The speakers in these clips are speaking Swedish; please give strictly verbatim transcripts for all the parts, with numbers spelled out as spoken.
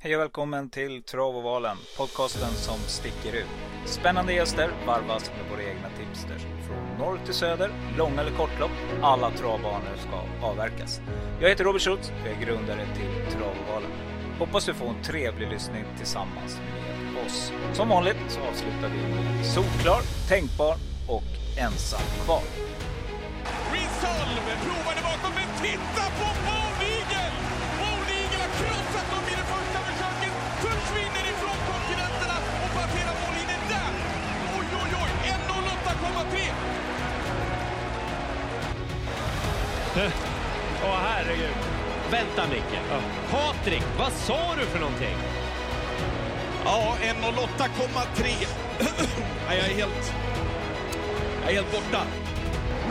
Hej och välkommen till Travovalen, podcasten som sticker ut. Spännande gäster varvas med våra egna tipsters. Från norr till söder, lång eller kortlopp, alla travbanor ska avverkas. Jag heter Robin Schultz och jag är grundare till Travovalen. Hoppas du får en trevlig lyssning tillsammans med oss. Som vanligt så avslutar vi med solklar, tänkbar och ensam kvar. Resolve provade bakom, men titta på Boligel! Boligel har krossat dem i det första försöket, försvinner ifrån konkurrenterna och passerar mållinjen där! Oj, oj, oj! en noll åtta komma tre! Åh, oh, herregud! Vänta, Micke! Oh. Patrik, vad sa du för någonting? Ja, en noll åtta komma tre! Jag är helt... Jag är helt borta!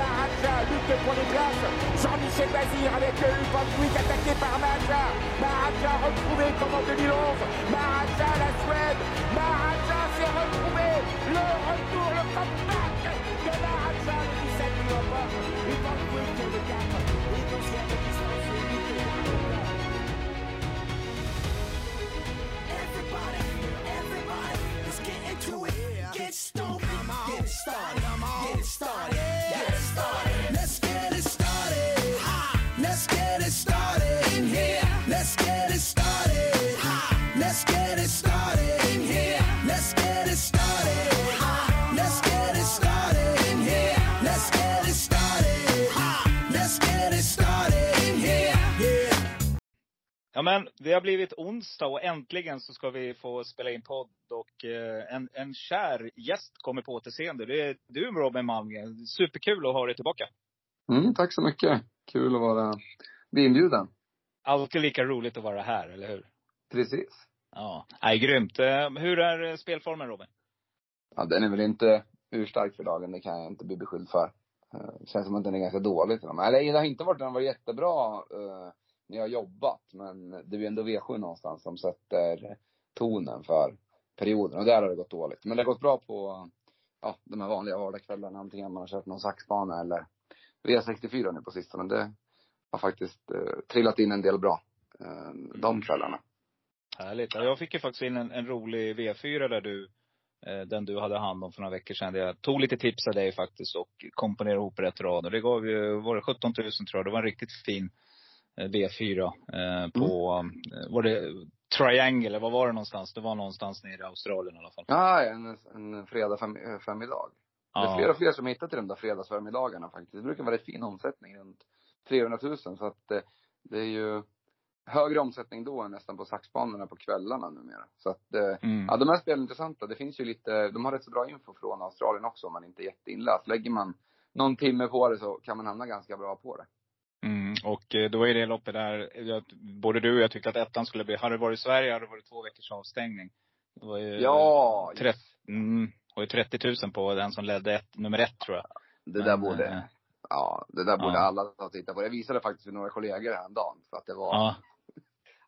Mahadja lutte pour les places. Jean-Michel Bazir avec Ulf Olsson attaqué par Mahadja. Mahadja retrouvé comme en twenty eleven. Mahadja la Suède. Mahadja s'est retrouvé. Le retour, le comeback de Mahadja le seventeen novembre. Il va jouer autour de four. Il va jouer à distance. Everybody, everybody, let's get into it. Get stoned, get it started, get it started. Ja, men det har blivit onsdag och äntligen så ska vi få spela in podd och eh, en, en kär gäst kommer på återseende. Det är du, Robin Malmgren. Superkul att ha dig tillbaka. Mm, tack så mycket. Kul att vara inbjuden. Alltid lika roligt att vara här, eller hur? Precis. Ja, nej, grymt. Hur är spelformen, Robin? Ja, den är väl inte urstark för dagen, det kan jag inte bli beskylld för. Det känns som att den är ganska dålig. Eller det har inte varit den var jättebra... Uh... Ni har jobbat, men det är ändå V sju någonstans som sätter tonen för perioden. Och där har det gått dåligt. Men det har gått bra på ja, de här vanliga vardagskvällarna. Antingen man har kört någon saxbana eller V sextiofyra nu på sistone. Men det har faktiskt eh, trillat in en del bra eh, de kvällarna. Härligt. Jag fick ju faktiskt in en, en rolig V fyra där du, eh, den du hade hand om för några veckor sedan. Jag tog lite tips av dig faktiskt och komponerade ihop rätt rad. Och det gav ju, var det sjutton tusen tror jag. Det var en riktigt fin V fyra eh, på mm. var det Triangle eller vad var det någonstans? Det var någonstans nere i Australien i alla fall. Ja, en, en fredag fem, fem idag. Ja. Det är flera och fler som hittar till de där fredagsförmiddagarna faktiskt. Det brukar vara en fin omsättning runt trehundratusen, så att eh, det är ju högre omsättning då än nästan på saxbanorna på kvällarna numera. Så att eh, mm. ja, de här spelen är intressanta. Det finns ju lite, de har rätt så bra info från Australien också om man inte är jätteinläst. Lägger man någon timme på det så kan man hamna ganska bra på det. Mm, och då är det loppet där, jag, både du och jag tyckte att ettan skulle bli, hade det varit i Sverige hade det varit två veckors avstängning. Det var ju, ja, trettio, mm, var ju trettio tusen på den som ledde ett, nummer ett tror jag. Det där Men, borde, äh, ja, det där borde ja. alla ta titta på. Jag visade faktiskt för några kollegor här en dag för att det var, ja.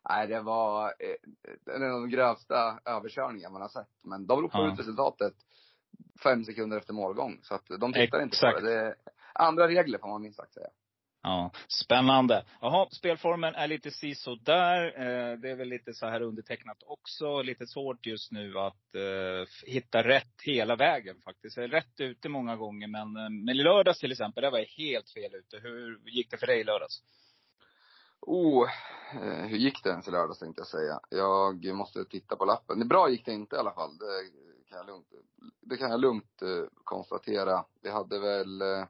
nej det var en av de grövsta överkörningar man har sett. Men de ropade ja. ut resultatet fem sekunder efter målgång, så att de tittar inte på det. Det är andra regler får man minst sagt säga. Ja, spännande. Jaha, spelformen är lite siso där. Eh, det är väl lite så här undertecknat också. Lite svårt just nu att eh, hitta rätt hela vägen faktiskt. Jag är rätt ute många gånger, men, men lördags till exempel, det var jag helt fel ute. Hur gick det för dig lördags? Oh, eh, hur gick det ens i lördags tänkte jag säga. Jag måste titta på lappen. Det bra gick det inte i alla fall. Det kan jag lugnt, det kan jag lugnt eh, konstatera. Vi hade väl... Eh,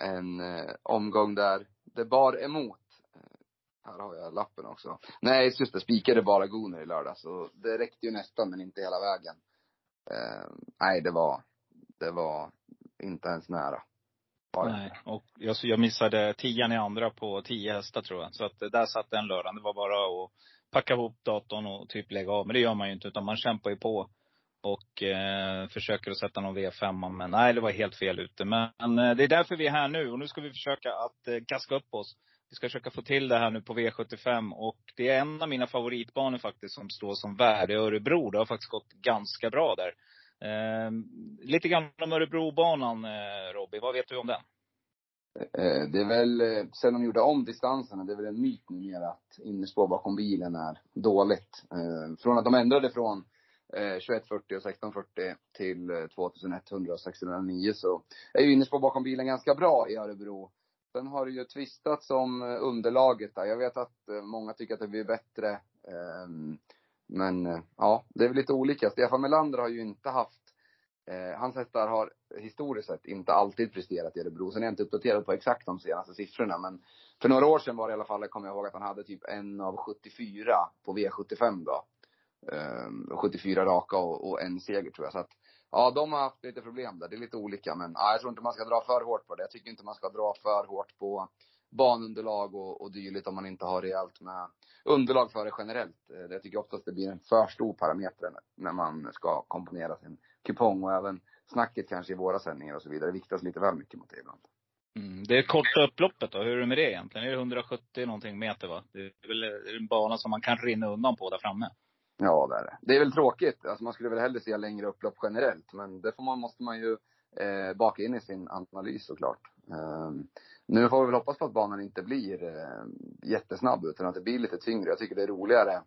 en eh, omgång där det bar emot. Eh, här har jag lappen också. Nej, just det, spikade bara Goner i lördag. Så det räckte ju nästan, men inte hela vägen. Eh, nej, det var det var inte ens nära. Bara. Nej, och jag, jag missade tian i andra på tio hästar tror jag. Så att där satt den lördagen. Det var bara att packa ihop datorn och typ lägga av. Men det gör man ju inte, utan man kämpar ju på. Och eh, försöker att sätta någon V fem. Men nej, det var helt fel ute. Men eh, det är därför vi är här nu. Och nu ska vi försöka att eh, gaska upp oss. Vi ska försöka få till det här nu på V sjuttiofem. Och det är en av mina favoritbanor faktiskt som står som värd i Örebro. Det har faktiskt gått ganska bra där. Eh, lite grann om Örebrobanan, eh, Robby. Vad vet du om den? Det är väl, sen de gjorde om distanserna, det är väl en myt mer att innerspår bakom bilen är dåligt. Från att de ändrade från tjugoett fyrtio och sexton fyrtio till tjugoett hundra och sexton noll nio så är ju innerspår bakom bilen ganska bra i Örebro. Sen har det ju tvistats om underlaget där. Jag vet att många tycker att det blir bättre. Men ja, det är väl lite olika. Stefan Melander har ju inte haft, Eh, hans hästar har historiskt sett inte alltid presterat i Örebro. Sen är jag inte uppdaterad på exakt de senaste siffrorna, men för några år sedan var det i alla fall, kommer jag ihåg att han hade typ en av sjuttiofyra på V sjuttiofem då, eh, sjuttiofyra raka och, och en seger tror jag. Så att, ja, de har haft lite problem där. Det är lite olika, men ja, jag tror inte man ska dra för hårt på det. Jag tycker inte man ska dra för hårt på banunderlag och, och dyligt om man inte har rejält med underlag för det generellt. Det tycker jag oftast det blir en för stor parameter när man ska komponera sin kupong, och även snacket kanske i våra sändningar och så vidare. Det viktas lite väl mycket mot det ibland. Mm, det är korta upploppet då. Hur är det med det egentligen? Är det hundrasjuttio någonting meter va? Det är väl en bana som man kan rinna undan på där framme. Ja, det är det. Det är väl tråkigt. Alltså man skulle väl hellre se längre upplopp generellt, men det får man, måste man ju Eh, baka in i sin analys såklart. eh, Nu får vi väl hoppas på att banan inte blir eh, jättesnabb, utan att det blir lite tyngre. Jag tycker det är roligare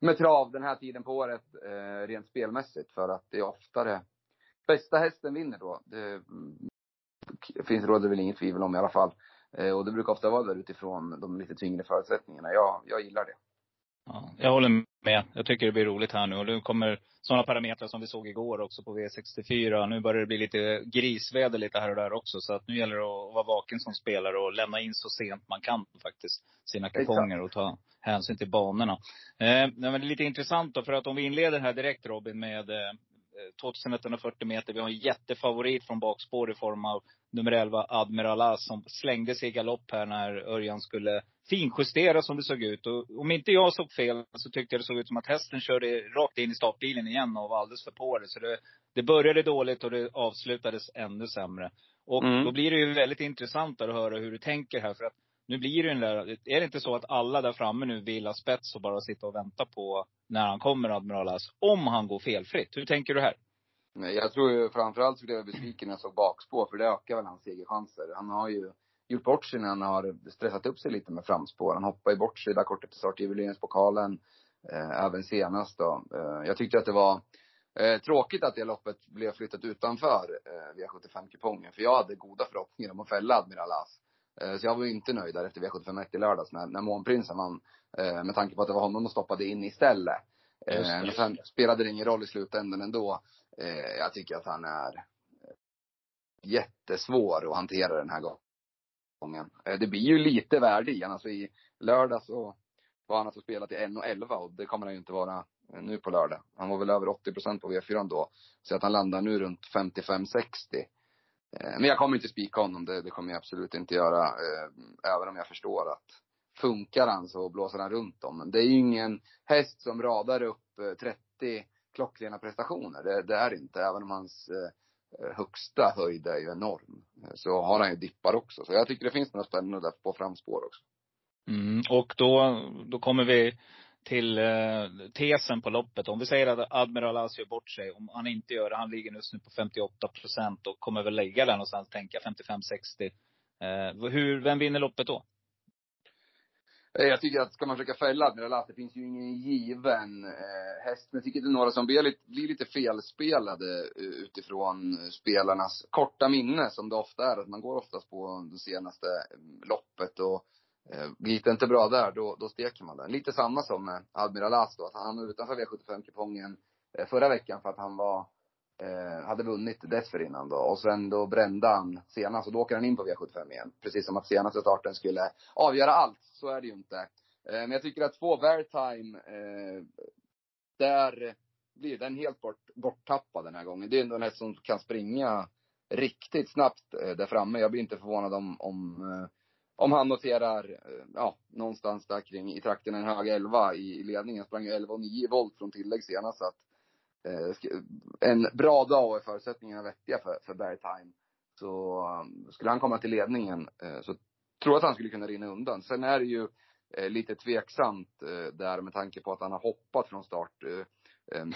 med trav den här tiden på året, eh, rent spelmässigt, för att det är oftare bästa hästen vinner då. Det finns, råder väl inget tvivel om i alla fall, eh, och det brukar ofta vara där utifrån de lite tyngre förutsättningarna. Jag, jag gillar det. Ja, jag håller med. Jag tycker det blir roligt här nu. Och nu kommer sådana parametrar som vi såg igår också på V sextiofyra. Nu börjar det bli lite grisväder lite här och där också. Så att nu gäller det att vara vaken som spelare och lämna in så sent man kan faktiskt sina kuponger och ta hänsyn till banorna. Eh, men det är lite intressant då, för att om vi inleder här direkt Robin med eh, tjugoett fyrtio meter. Vi har en jättefavorit från bakspår i form av nummer elva Admiral Asson, som slängde sig i galopp här när Örjan skulle finjustera som det såg ut. Och om inte jag såg fel så tyckte jag det såg ut som att hästen körde rakt in i startbilen igen och var alldeles för på det. Så det, det började dåligt och det avslutades ännu sämre. Och mm. då blir det ju väldigt intressant att höra hur du tänker här. För att nu blir det ju den där, är det inte så att alla där framme nu vill ha spets och bara sitta och vänta på när han kommer, Admiral Ass, om han går felfritt? Hur tänker du här? Nej, jag tror ju framförallt så blev jag besviken när jag såg bakspår, för det ökar väl hans segerchanser. Han har ju gjort bort sig när han har stressat upp sig lite med framspår. Han hoppar ju bort sig där kort efter start i jubileumspokalen, eh, även senast då. Eh, jag tyckte att det var eh, tråkigt att det loppet blev flyttat utanför eh, V sjuttiofem-kupongen, för jag hade goda förhoppningar om att fälla Admiral Ass. Så jag var ju inte nöjd där efter V sjuttiofem i lördags när, när Månprinsen vann, eh, med tanke på att det var honom som stoppade in istället. Eh, men sen spelade det ingen roll i slutändan ändå. Eh, jag tycker att han är jättesvår att hantera den här gången. Eh, det blir ju lite värde i, alltså i lördags så var han alltså spelat i en elva och, och det kommer han ju inte vara nu på lördag. Han var väl över åttio procent på V fyra då, så att han landar nu runt femtiofem sextio. Men jag kommer inte spika honom, det, det kommer jag absolut inte göra. Även om jag förstår att funkar han så blåser han runt dem. Men det är ju ingen häst som radar upp trettio klockrena prestationer. Det, det är inte, även om hans högsta höjd är ju enorm. Så har han ju dippar också. Så jag tycker det finns några spännande där på framspår också. Mm, och då, då kommer vi till eh, tesen på loppet. Om vi säger att Admiral Assi gör bort sig, om han inte gör det, han ligger just nu på femtioåtta procent och kommer väl lägga den och sen tänka femtiofem sextio. Eh, hur, vem vinner loppet då? Jag tycker att ska man försöka fälla Admiral Assi, det finns ju ingen given eh, häst. Men jag tycker det är några som blir lite, blir lite felspelade utifrån spelarnas korta minne, som det ofta är. Att man går oftast på det senaste loppet och blir det inte bra där, då, då steker man den. Lite samma som med Admiral Ass då, att han var utanför V sjuttiofem-kupongen förra veckan för att han var, eh, hade vunnit dessförinnan då. Och sen då brände han senast och då åker han in på V sjuttiofem igen. Precis som att senaste starten skulle avgöra allt, så är det ju inte. eh, Men jag tycker att två Bear Time, eh, där blir den helt bort, borttappad den här gången. Det är ändå en häst som kan springa riktigt snabbt eh, där framme. Jag blir inte förvånad om, om eh, Om han noterar, ja, någonstans där kring i trakten en hög elva i ledningen. Sprang elva komma nio volt från tillägg senast. Så att, eh, en bra dag och förutsättningarna vettiga för, för Bear Time. Så um, skulle han komma till ledningen eh, så tror jag att han skulle kunna rinna undan. Sen är det ju eh, lite tveksamt eh, där med tanke på att han har hoppat från start eh, eh,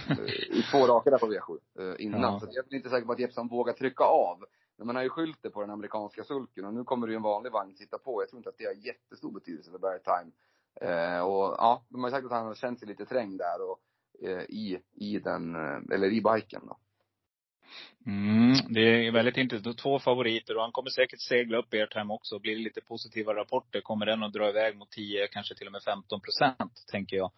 i två raka där på V sju eh, innan. Ja. Så jag är inte säker på att Jeppsson vågar trycka av. Men man har ju skyllt det på den amerikanska sulken. Och nu kommer det ju en vanlig vagn sitta på. Jag tror inte att det har jättestor betydelse för Bear Time. Eh, och ja, de har sagt att han har känt sig lite trängd där. Och, eh, i, i den, eller i biken då. Mm, det är väldigt intressant. Två favoriter. Och han kommer säkert segla upp Bear Time också. Blir det lite positiva rapporter kommer den att dra iväg mot tio, kanske till och med femton procent, tänker jag.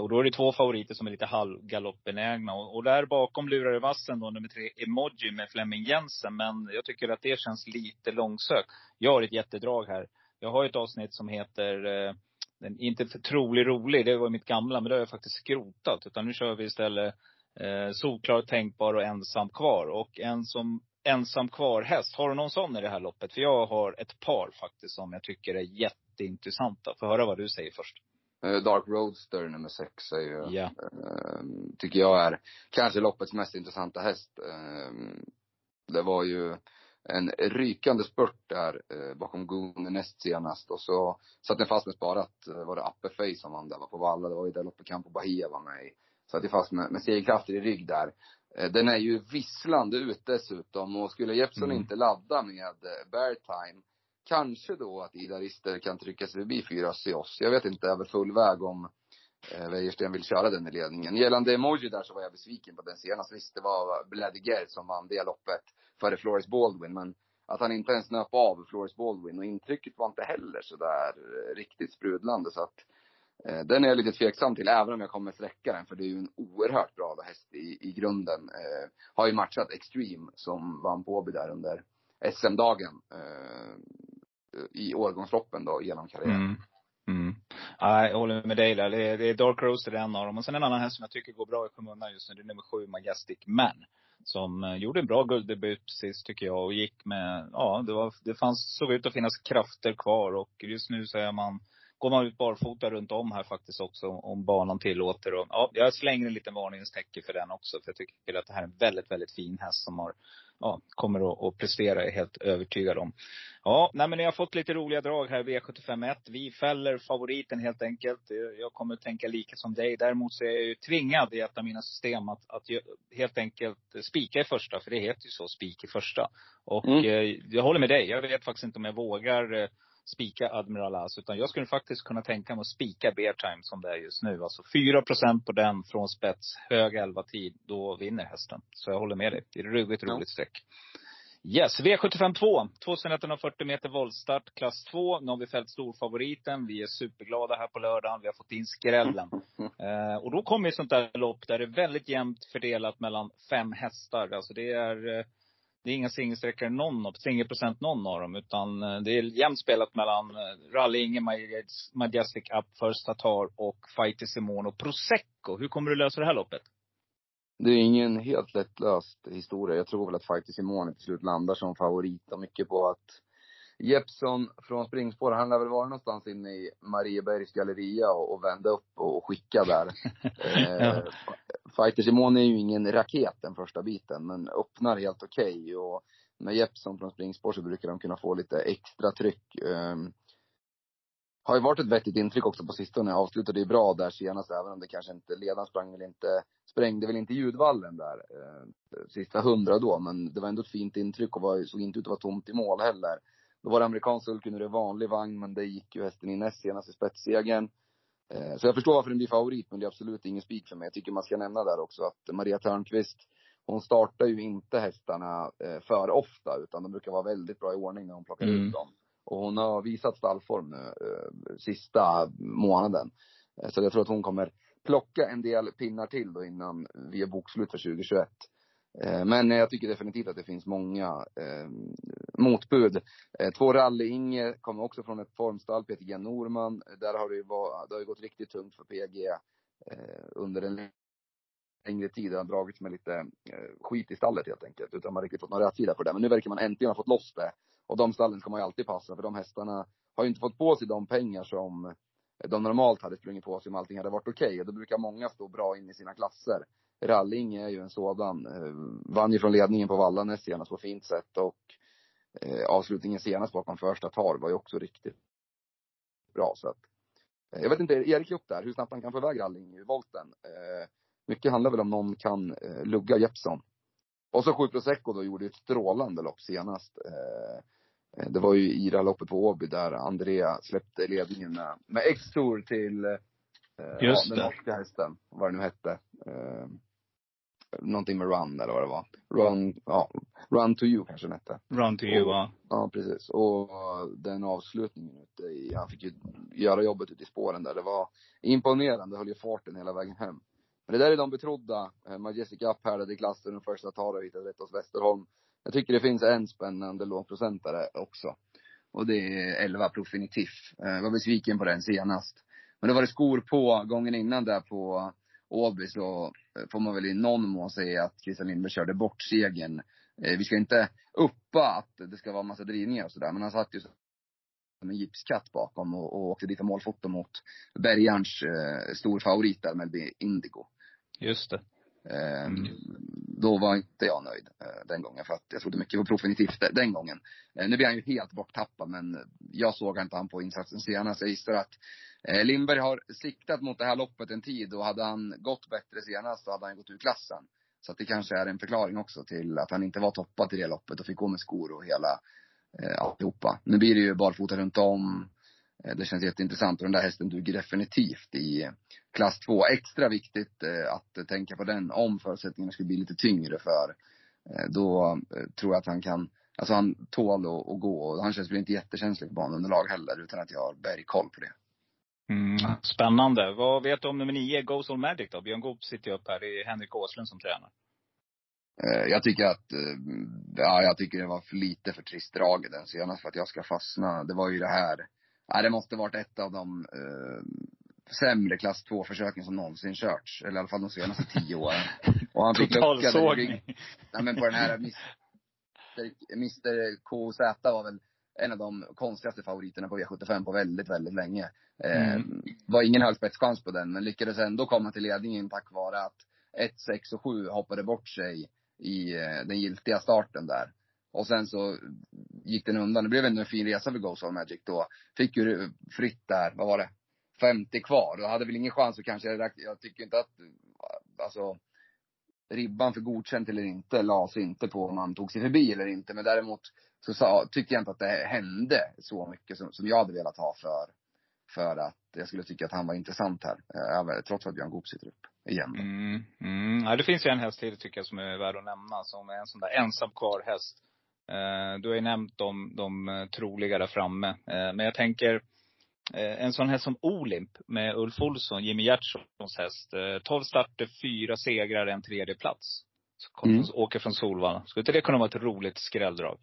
Och då är det två favoriter som är lite halvgaloppbenägna. Och, och där bakom lurar i vassen då nummer tre Emoji med Flemming Jensen. Men jag tycker att det känns lite långsökt. Jag har ett jättedrag här. Jag har ett avsnitt som heter, eh, inte för trolig rolig. Det var mitt gamla, men det har jag faktiskt skrotat. Utan nu kör vi istället eh, solklar, tänkbar och ensam kvar. Och en som ensam kvar häst. Har du någon sån i det här loppet? För jag har ett par faktiskt som jag tycker är jätteintressanta. Får höra vad du säger först. Dark Roadster nummer sex är ju, yeah. eh, tycker jag är kanske loppets mest intressanta häst. Eh, det var ju en rykande spurt där eh, bakom Goon näst senast. Och så satt den fast med sparat. Var det Upper Face som vann där, var på Valla. Det var ju där loppet Campo Bahia var med i. Satt fast med, med segerkrafter i rygg där. Eh, den är ju visslande ut dessutom. Och skulle Jeppson mm. inte ladda med Bear Time, kanske då att Ida Rister kan trycka sig förbi fyra C O S. Jag vet inte över full väg om eh, Wäjersten vill köra den i ledningen. Gällande Emoji där så var jag besviken på den senast. Visst, det var Blediger som vann det loppet före Floris Baldwin. Men att han inte ens nöp av Floris Baldwin. Och intrycket var inte heller så där riktigt sprudlande. Så att eh, den är jag lite tveksam till. Även om jag kommer sträcka den. För det är ju en oerhört bra häst i, i grunden. Eh, har ju matchat Extreme som vann på Åby där under S M-dagen eh, i årgångsloppen då genom karriären. Mm. Mm. Ja, jag håller med dig där. Det, det är Dark Roaster en av dem. Och sen en annan här som jag tycker går bra i kommunen just nu. Det är nummer sju Majestic Man. Som eh, gjorde en bra gulddebut sist tycker jag. Och gick med, ja det, var, det fanns, såg ut att finnas krafter kvar. Och just nu så är man, går man ut barfota runt om här faktiskt också. Om banan tillåter. Och, ja, jag slänger en liten varningstäcke för den också. För jag tycker att det här är en väldigt, väldigt fin häst som har, ja, kommer att, att prestera, är helt övertygad om. Ja, nej men jag har fått lite roliga drag här V sjuttiofem ett. Vi fäller favoriten helt enkelt. Jag kommer att tänka lika som dig. Däremot så är jag ju tvingad i ett av mina system att, att helt enkelt spika i första. För det heter ju så, spika i första. Och mm. eh, jag håller med dig. Jag vet faktiskt inte om jag vågar eh, spika Admiral Asson. Utan jag skulle faktiskt kunna tänka mig att spika Bear Time som det är just nu. Alltså fyra procent på den från spets. Hög elva tid. Då vinner hästen. Så jag håller med dig. Det är ruggigt roligt streck. Yes. V sjuttiofem två. tvåtusenetthundrafyrtio meter voltstart. Klass två. Nu har vi fällt storfavoriten. Vi är superglada här på lördagen. Vi har fått in skrällen. eh, och då kommer ju sånt där lopp där det är väldigt jämnt fördelat mellan fem hästar. Alltså det är... Eh, Det är inga singelsträckare någon av, singelprocent någon av dem. Utan det är jämnt spelat mellan Rallyinge, Majestic Up, First Tatar och Fajtis Simon och Prosecco. Hur kommer du lösa det här loppet? Det är ingen helt lättlöst historia. Jag tror väl att Fajtis Simon till slut landar som favorit. Och mycket på att Jeppson från springspår, han lär väl vara någonstans inne i Mariebergs galleria och, och vända upp och, och skicka där. eh, Fajtis Simon är ju ingen raket den första biten, men öppnar helt okej. Okay. Och med Jeppson från springspår så brukar de kunna få lite extra tryck. Eh, har ju varit ett vettigt intryck också på sistone. Avslutade ju bra där senast, även om det kanske inte, ledaren sprang väl inte, sprängde väl inte ljudvallen där. Eh, sista hundra då, men det var ändå ett fint intryck och var, såg inte ut att vara tomt i mål heller. Då var det amerikansk sulke, nu är det vanlig vagn. Men det gick ju hästen in näst senast i spetssegen. Eh, så jag förstår varför den blir favorit. Men det är absolut ingen spik för mig. Jag tycker man ska nämna där också att Maria Törnqvist, hon startar ju inte hästarna eh, för ofta. Utan de brukar vara väldigt bra i ordning när hon plockar mm. ut dem. Och hon har visat stallform nu eh, sista månaden. Eh, så jag tror att hon kommer plocka en del pinnar till då innan vi är bokslut för tjugohundratjugoett. Men jag tycker definitivt att det finns många eh, motbud. Eh, två Rallyinge kommer också från ett formstall, P T G Norman. Där har det ju, var, det har ju gått riktigt tungt för P G eh, under en längre tid. Det har dragits med lite eh, skit i stallet helt enkelt. Utan man har riktigt fått några rättsida på det. Men nu verkar man äntligen ha fått loss det. Och de stallen kommer ju alltid passa. För de hästarna har ju inte fått på sig de pengar som de normalt hade sprungit på sig om allting hade varit okej. Okay. Och då brukar många stå bra in i sina klasser. Rallyinge är ju en sådan. Vann ju från ledningen på Valla senast på fint sätt. Och eh, avslutningen senast bakom första tar var ju också riktigt bra. Så att, eh, jag vet inte, Erik Jopp där, hur snabbt han kan få iväg Rallyinge i volten. Eh, mycket handlar väl om någon kan eh, lugga Jeppson. Och så sju Prosecco då gjorde ett strålande lopp senast. Eh, det var ju I R A-loppet på Åby där Andrea släppte ledningen med, med X-Tour till eh, Just ja, den norska hästen. Vad det nu hette. Eh, någonting med Run eller vad det var. Run, ja, Run to You kanske den hette. Run to You, va? Ja, precis. Och den avslutningen ute i, han fick ju göra jobbet ute i spåren där. Det var imponerande, höll ju farten hela vägen hem. Men det där är de betrodda. Majestic Up här i klassen, den första tar och hittade rätt hos Westerholm. Jag tycker det finns en spännande lågprocentare också. Och det är elva Profinitiv. Jag var besviken på den senast. Men det var det skor på gången innan där på Åby, så får man väl i någon mån säga att Christian Lindberg körde bort segern. Vi ska inte uppa att det ska vara massa drivningar och sådär. Men han satt ju som en gipskatt bakom och, och åkte dit och målfoto mot Bergarns eh, stor favorit där, Melby Indigo. Just det. Mm. Ehm, då var inte jag nöjd eh, den gången, för att jag trodde mycket på Profinitivt den gången. Ehm, nu blir han ju helt borttappad, men jag såg inte han på insatsen senast. Jag gissar att eh, Lindberg har siktat mot det här loppet en tid, och hade han gått bättre senast så hade han gått ur klassen. Så att det kanske är en förklaring också till att han inte var toppad i det loppet och fick gå med skor och hela eh, alltihopa. Nu blir det ju barfota runt om. Det känns jätteintressant, och den där hästen duger definitivt i klass två. Extra viktigt att tänka på den om förutsättningarna skulle bli lite tyngre, för då tror jag att han kan, alltså han tål att gå, och han känns väl inte jättekänslig på banunderlag heller, utan att jag har bergkoll på det. Mm, spännande. Vad vet du om nummer nio, Goes All Magic då? Björn Goop sitter ju upp här, det är Henrik Åslund som tränar. Jag tycker att ja, jag tycker det var för lite för trist drag i den senast för att jag ska fastna. Det var ju det här. Ja, det måste varit ett av de eh, sämre klass två-försöken som någonsin körts. Eller i alla fall de senaste tio åren. Och han fick totalsågning. Nej, men på den här mister K Z var väl en av de konstigaste favoriterna på V sjuttiofem på väldigt, väldigt länge. Eh, mm. Var ingen högspetschans på den, men lyckades ändå komma till ledningen tack vare att ett, sex och sju hoppade bort sig i eh, den giltiga starten där. Och sen så gick den undan. Det blev ändå en fin resa för Goes All Magic då. Fick ju fritt där, vad var det? femtio kvar. Då hade väl ingen chans att kanske, jag tycker inte att, alltså, ribban för godkänt eller inte las inte på om man tog sig förbi eller inte. Men däremot så sa, tyckte jag inte att det hände så mycket som, som jag hade velat ha för, för att jag skulle tycka att han var intressant här. Även, trots att Björn Goop sitter upp igen. Mm, mm. Ja, det finns ju en häst till tycker jag som är värd att nämna. Som är en sån där ensam kvar häst. Uh, du har ju nämnt de, de troliga där framme. Uh, men jag tänker uh, en sån häst som Olimp med Ulf Olsson, Jimmy Gertsons häst. Uh, tolv starter, fyra segrar, en tredje plats. Så kommer mm. åker från Solvalla. Skulle inte det kunna vara ett roligt skrälldrag?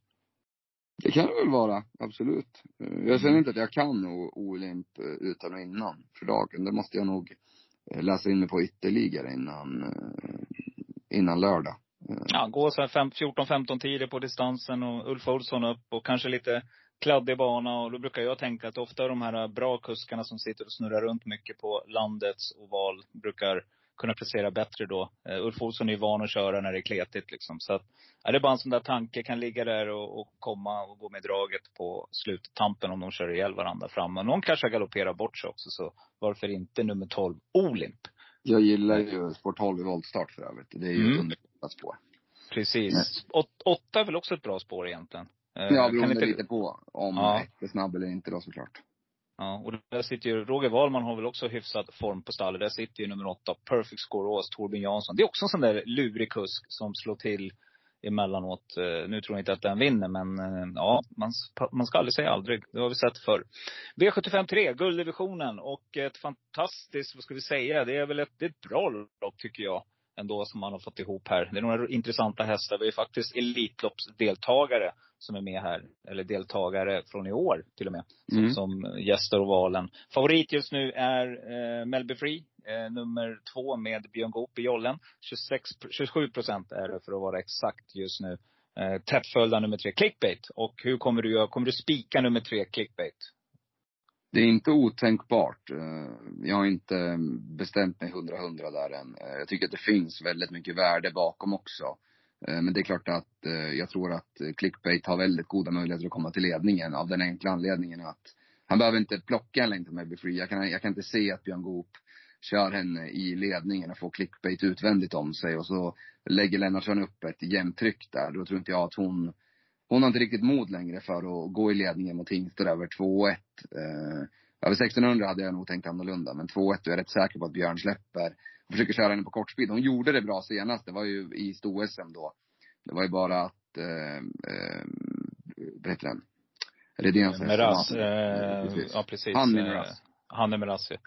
Det kan det väl vara, absolut. Uh, jag känner inte att jag kan o- Olimp utan och innan för dagen. Det måste jag nog läsa in mig på ytterligare innan, uh, innan lördag. Ja, gå så här fjorton femton tider på distansen och Ulf Olsson upp och kanske lite kladdig bana. Och då brukar jag tänka att ofta de här bra kuskarna som sitter och snurrar runt mycket på landets oval brukar kunna prestera bättre då. Uh, Ulf Olsson är ju van att köra när det är kletigt liksom. Så att, ja, det är bara en sån där tanke kan ligga där och, och komma och gå med draget på sluttampen om de kör ihjäl varandra fram. Och någon kanske galopperar bort sig också, så varför inte nummer tolv Olimp? Jag gillar ju sport tolv i voltstart för övrigt. Det är ju mm. ett underbart spår. Precis. åtta är väl också ett bra spår egentligen. Ja, beroende inte... lite på om ja. Det är snabb eller inte då såklart. Ja, och där sitter ju Roger Valman har väl också hyfsat form på stallet. Där sitter ju nummer åtta Perfect Score Ås, Torbjörn Jansson. Det är också en sån där lurig kusk som slår till emellanåt. Nu tror jag inte att den vinner, men ja, man, man ska aldrig säga aldrig. Det har vi sett förr. V sjuttiofem tre, gulddivisionen. Och ett fantastiskt, vad ska vi säga, det är väl ett, det är ett bra lopp tycker jag ändå som man har fått ihop här. Det är några intressanta hästar. Vi är faktiskt elitloppsdeltagare som är med här. Eller deltagare från i år till och med. Mm. Som, som gäster ovalen. Favorit just nu är eh, Melby Free. Eh, nummer två med Björn Goop i jollen. tjugosex, tjugosju procent är det för att vara exakt just nu. Eh, tätt följda nummer tre Clickbait. Och hur kommer du göra? Kommer du spika nummer tre Clickbait? Det är inte otänkbart. Jag har inte bestämt mig hundra hundra där än. Jag tycker att det finns väldigt mycket värde bakom också. Men det är klart att jag tror att Clickbait har väldigt goda möjligheter att komma till ledningen. Av den enkla anledningen att han behöver inte plocka en längd till Melby Free. Jag kan, jag kan inte se att Björn Goop kör henne i ledningen och får clickbait utvändigt om sig. Och så lägger Lennartsson upp ett jämntryck där. Då tror inte jag att hon... Hon har inte riktigt mod längre för att gå i ledningen mot Tingstad över två ett. Eh, över sexton hundra hade jag nog tänkt annorlunda. Men två ett är jag rätt säker på att Björn släpper. Och försöker köra henne på kortspid. Hon gjorde det bra senast. Det var ju i Sto-S M då. Det var ju bara att... Eh, eh, vad heter den? Redéns. Merasse. Eh, precis. Ja, precis. Han är Merasse. Han är Merasse.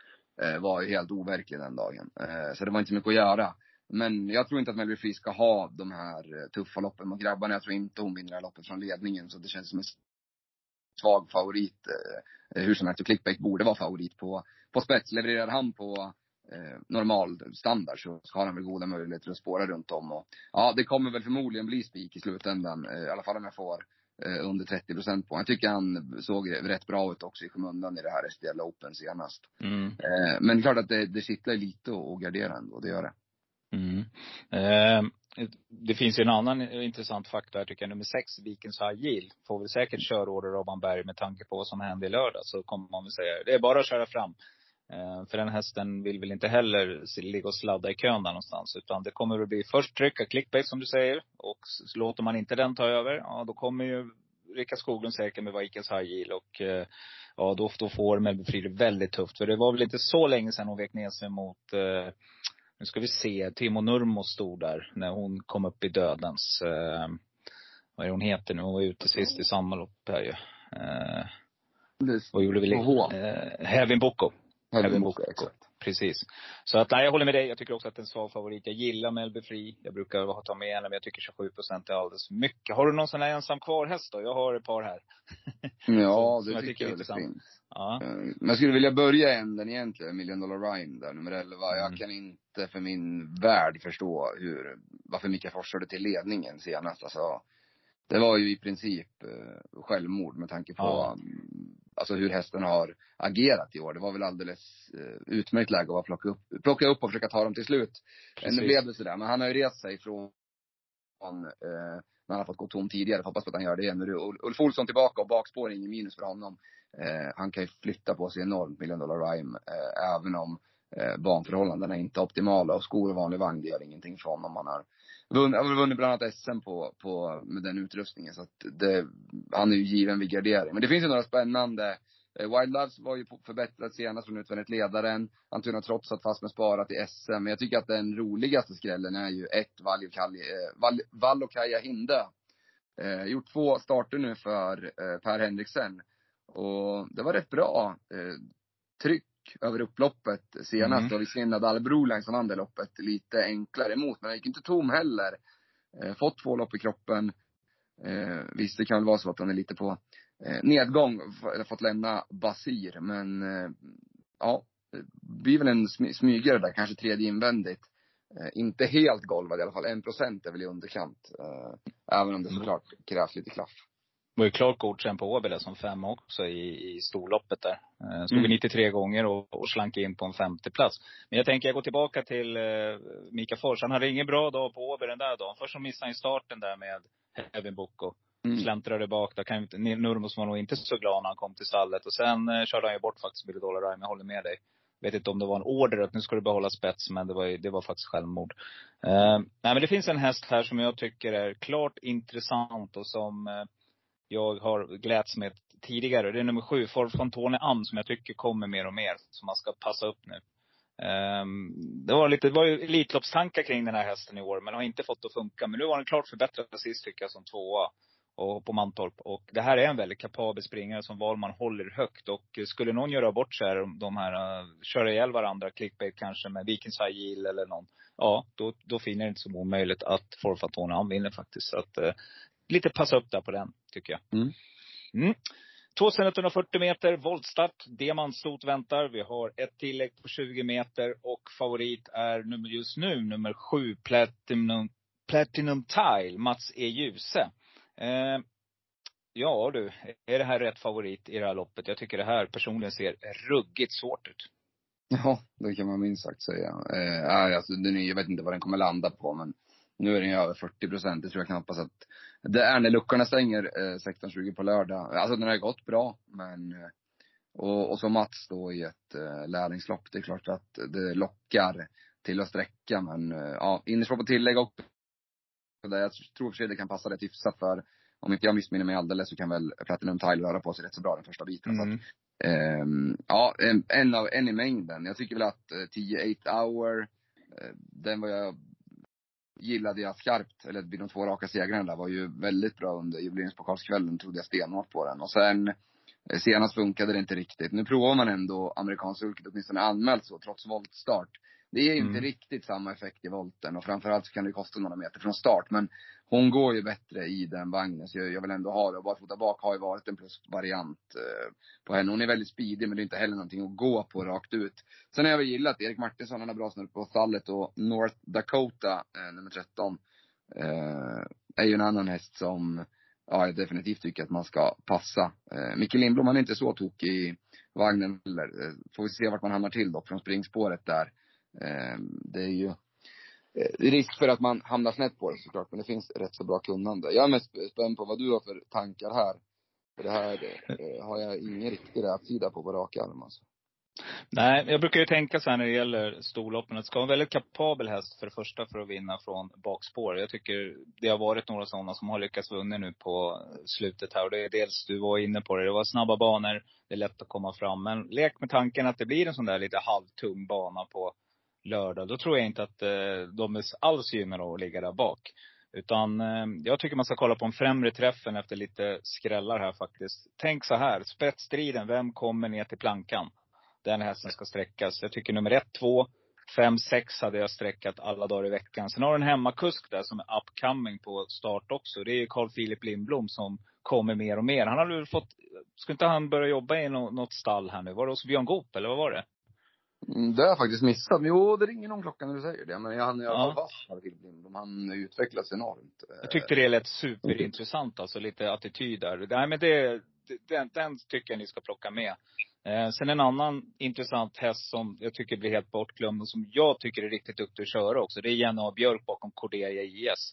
Eh, var ju helt overklig den dagen. Eh, så det var inte så mycket att göra. Men jag tror inte att Melby Free ska ha de här tuffa loppen mot grabbarna. Jag tror inte hon vinner det här loppet från ledningen. Så det känns som en svag favorit. Eh, hur som helst, Clickbait borde vara favorit på, på spets. Levererar han på eh, normal standard så har han väl goda möjligheter att spåra runt om. Och, ja, det kommer väl förmodligen bli spik i slutändan. Eh, I alla fall om jag får eh, under trettio procent på. Jag tycker han såg rätt bra ut också i skymundan i det här S D L Open senast. Mm. Eh, men klart att det, det sitter lite och gardera ändå. Det gör det. Mm. Eh, det finns ju en annan intressant faktor här, tycker jag. Nummer sex, Viken High Yield, får väl säkert körorder Robin Berg med tanke på vad som hände i lördag. Så kommer man väl säga, det är bara att köra fram. eh, För den hästen vill väl inte heller ligga och sladda i kön där någonstans, utan det kommer att bli först trycka clickbait som du säger. Och så låter man inte den ta över, ja då kommer ju Rickard Skoglund säkert med Vikens High Yield. Och eh, ja då, då får Melby Free väldigt tufft. För det var väl inte så länge sedan hon vek ner sig mot eh, nu ska vi se, Timo Nurmo stod där när hon kom upp i dödens. Eh, vad är hon heter nu? Hon var ute sist i samma lopp här ju. Eh, vad gjorde vi? Eh, Hevin Boko. Hevin Boko, precis. Så att, nej, jag håller med dig. Jag tycker också att en svag favorit. Jag gillar Melby Free. Jag brukar ta med henne, men jag tycker tjugosju procent är alldeles mycket. Har du någon sån här ensam kvar häst då? Jag har ett par här. Ja, som, det som jag tycker jag det finns. Ja. Men jag skulle vilja börja änden egentligen, Million Dollar Rhyme där, nummer elva. Jag mm. kan inte för min värld förstå hur, varför Mikael Fors körde till ledningen senast. Alltså, det var ju i princip uh, självmord med tanke på ja. um, alltså hur hästen har agerat i år. Det var väl alldeles uh, utmärkt läge att plocka upp, plocka upp och försöka ta dem till slut. Precis. Nu blev det sådär, men han har ju rest sig från uh, han har fått gå tom tidigare. Hoppas på att han gör det igen. Ulf Olsson tillbaka och bakspår, ingen minus för honom. Eh, han kan ju flytta på sig enormt, Million Dollar Rhyme. Eh, även om eh, banförhållandena är inte optimala. Och skor och vanlig vagn, det gör ingenting för honom. Han har vunnit, vunnit bland annat S M på, på, med den utrustningen. Så att det, han är ju given vid gardering. Men det finns ju några spännande. Eh, Wild Loves var ju förbättrad senast från utvändigt ledaren. Antuna trots att fast med sparat i S M. Men jag tycker att den roligaste skrällen är ju ett Val och Kaja Hinde. Eh, gjort två starter nu för eh, Per Henriksen. Och det var rätt bra eh, tryck över upploppet senast. Mm. Och vi sinnade Albrolang som vann det loppet lite enklare emot. Men han gick inte tom heller. Eh, fått två lopp i kroppen. Eh, visst, det kan väl vara så att han är lite på eh, nedgång. Eller fått lämna Basir. Men eh, ja, det blir väl en smy- smygare där. Kanske tredje invändigt. Eh, inte helt golvad i alla fall. En procent är väl i underkant. Eh, även om det såklart krävs lite klaff. Det var ju klart god sen på Åby där som fem också i, i storloppet där. Stod mm. nittiotre gånger och, och slank in på en femte plats. Men jag tänker jag går tillbaka till eh, Mika Fors. Han hade ingen bra dag på Åby den där dagen. Först så missade han starten där med Hevin Boko. Mm. Släntrade bak. Där kan, Nurmos var nog inte så glad när han kom till stallet. Och sen eh, körde han ju bort faktiskt Billy Dollar Rhyme. Jag håller med dig. Vet inte om det var en order att nu ska du behålla spets. Men det var, ju, det var faktiskt självmord. Eh, nej men det finns en häst här som jag tycker är klart intressant. Och som... Eh, jag har glädts med tidigare. Det är nummer sju, Forfantone Amn, som jag tycker kommer mer och mer. Som man ska passa upp nu. Um, det var lite, det var ju elitloppstankar kring den här hästen i år. Men har inte fått att funka. Men nu var den klart förbättrad sist tycker jag som tvåa. Och på Mantorp. Och det här är en väldigt kapabel springare som Valman håller högt. Och skulle någon göra bort så här, de här, köra ihjäl varandra. Clickbait kanske med Vikens High Yield eller någon. Ja, då, då finner det inte så omöjligt att Forfantone Amn vinner faktiskt. Så att... Uh, lite passa upp där på den, tycker jag. Mm. Mm. tvåtusenetthundrafyrtio meter, voltstart. Diamantslot väntar. Vi har ett tillägg på tjugo meter. Och favorit är nummer, just nu nummer sju, Platinum, Platinum Tile, Mats E. Ljuse. Eh, ja du, är det här rätt favorit i det här loppet? Jag tycker det här personligen ser ruggigt svårt ut. Ja, det kan man minst sagt säga. Eh, alltså, jag vet inte vad den kommer landa på, men... Nu är den ju över fyrtio procent. Det tror jag knappast att det är när luckorna stänger eh, sexton tjugo på lördag. Alltså den har gått bra. Men Och, och så Mats då i ett eh, lärlingslopp. Det är klart att det lockar till att sträcka. Men eh, ja, innerspår på tillägg och där jag tror för sig det kan passa rätt hyfsat för. Om inte jag missminner mig alldeles så kan väl Platinum Tile röra på sig rätt så bra den första biten. Mm. Så att, eh, ja, en, en, av, en i mängden. Jag tycker väl att eh, tio åtta hour. Eh, den var jag gillade jag skarpt. Eller vid de två raka segrarna där var ju väldigt bra under jubileumspokalskvällen. Trodde jag stenhårt på den. Och sen... Senast funkade det inte riktigt. Nu provar man ändå amerikansk ulket, åtminstone anmält så, trots voltstart. Det är ju mm. inte riktigt samma effekt i volten. Och framförallt så kan det kosta några meter från start. Men hon går ju bättre i den vagnen. Så jag, jag vill ändå ha det. Och barfota bak har ju varit en plusvariant eh, på henne. Hon är väldigt speedig, men det är inte heller någonting att gå på rakt ut. Sen har jag väl gillat Erik Martinsson. Han har bra snurr på stallet. Och North Dakota, eh, nummer tretton, eh, är ju en annan häst som... Ja, jag definitivt tycker att man ska passa. Eh, Micke Lindblom, han är inte så tokig i vagnen. Eller, eh, får vi se vart man hamnar till då från springspåret där. Eh, det är ju eh, risk för att man hamnar snett på det såklart. Men det finns rätt så bra kunnande. Jag är mest spänd på vad du har för tankar här. För det här eh, har jag ingen riktig rätsida på på raka arm alltså. Nej, jag brukar ju tänka så här när det gäller storloppen. Det ska vara en väldigt kapabel häst för det första för att vinna från bakspår. Jag tycker det har varit några sådana som har lyckats vinna nu på slutet här. Och det är dels, du var inne på det, det var snabba banor, det är lätt att komma fram. Men lek med tanken att det blir en sån där lite halvtung bana på lördag. Då tror jag inte att eh, de är alls gynnade att ligga där bak. Utan eh, jag tycker man ska kolla på en främre träffen efter lite skrällar här faktiskt. Tänk så här, spetsstriden, vem kommer ner till plankan? Den hästen ska sträckas. Jag tycker nummer ett, två, fem, sex hade jag sträckat alla dagar i veckan. Sen har en hemmakusk där som är upcoming på start också. Det är Carl Philip Lindblom som kommer mer och mer. Han har väl fått, skulle inte han börja jobba i något stall här nu? Var det hos Björn Goop eller vad var det? Det har jag faktiskt missat. Jo, det ringer någon klockan när du säger det. Men jag, jag ja. var vass. Han utvecklas enormt. Jag tyckte det lät superintressant. Alltså lite attityd där. Nej, men det, den, den tycker jag ni ska plocka med. Eh, sen en annan intressant häst som jag tycker blir helt bortglömd och som jag tycker är riktigt duktig att köra också. Det är Jenna och Björk bakom Cordelia I S.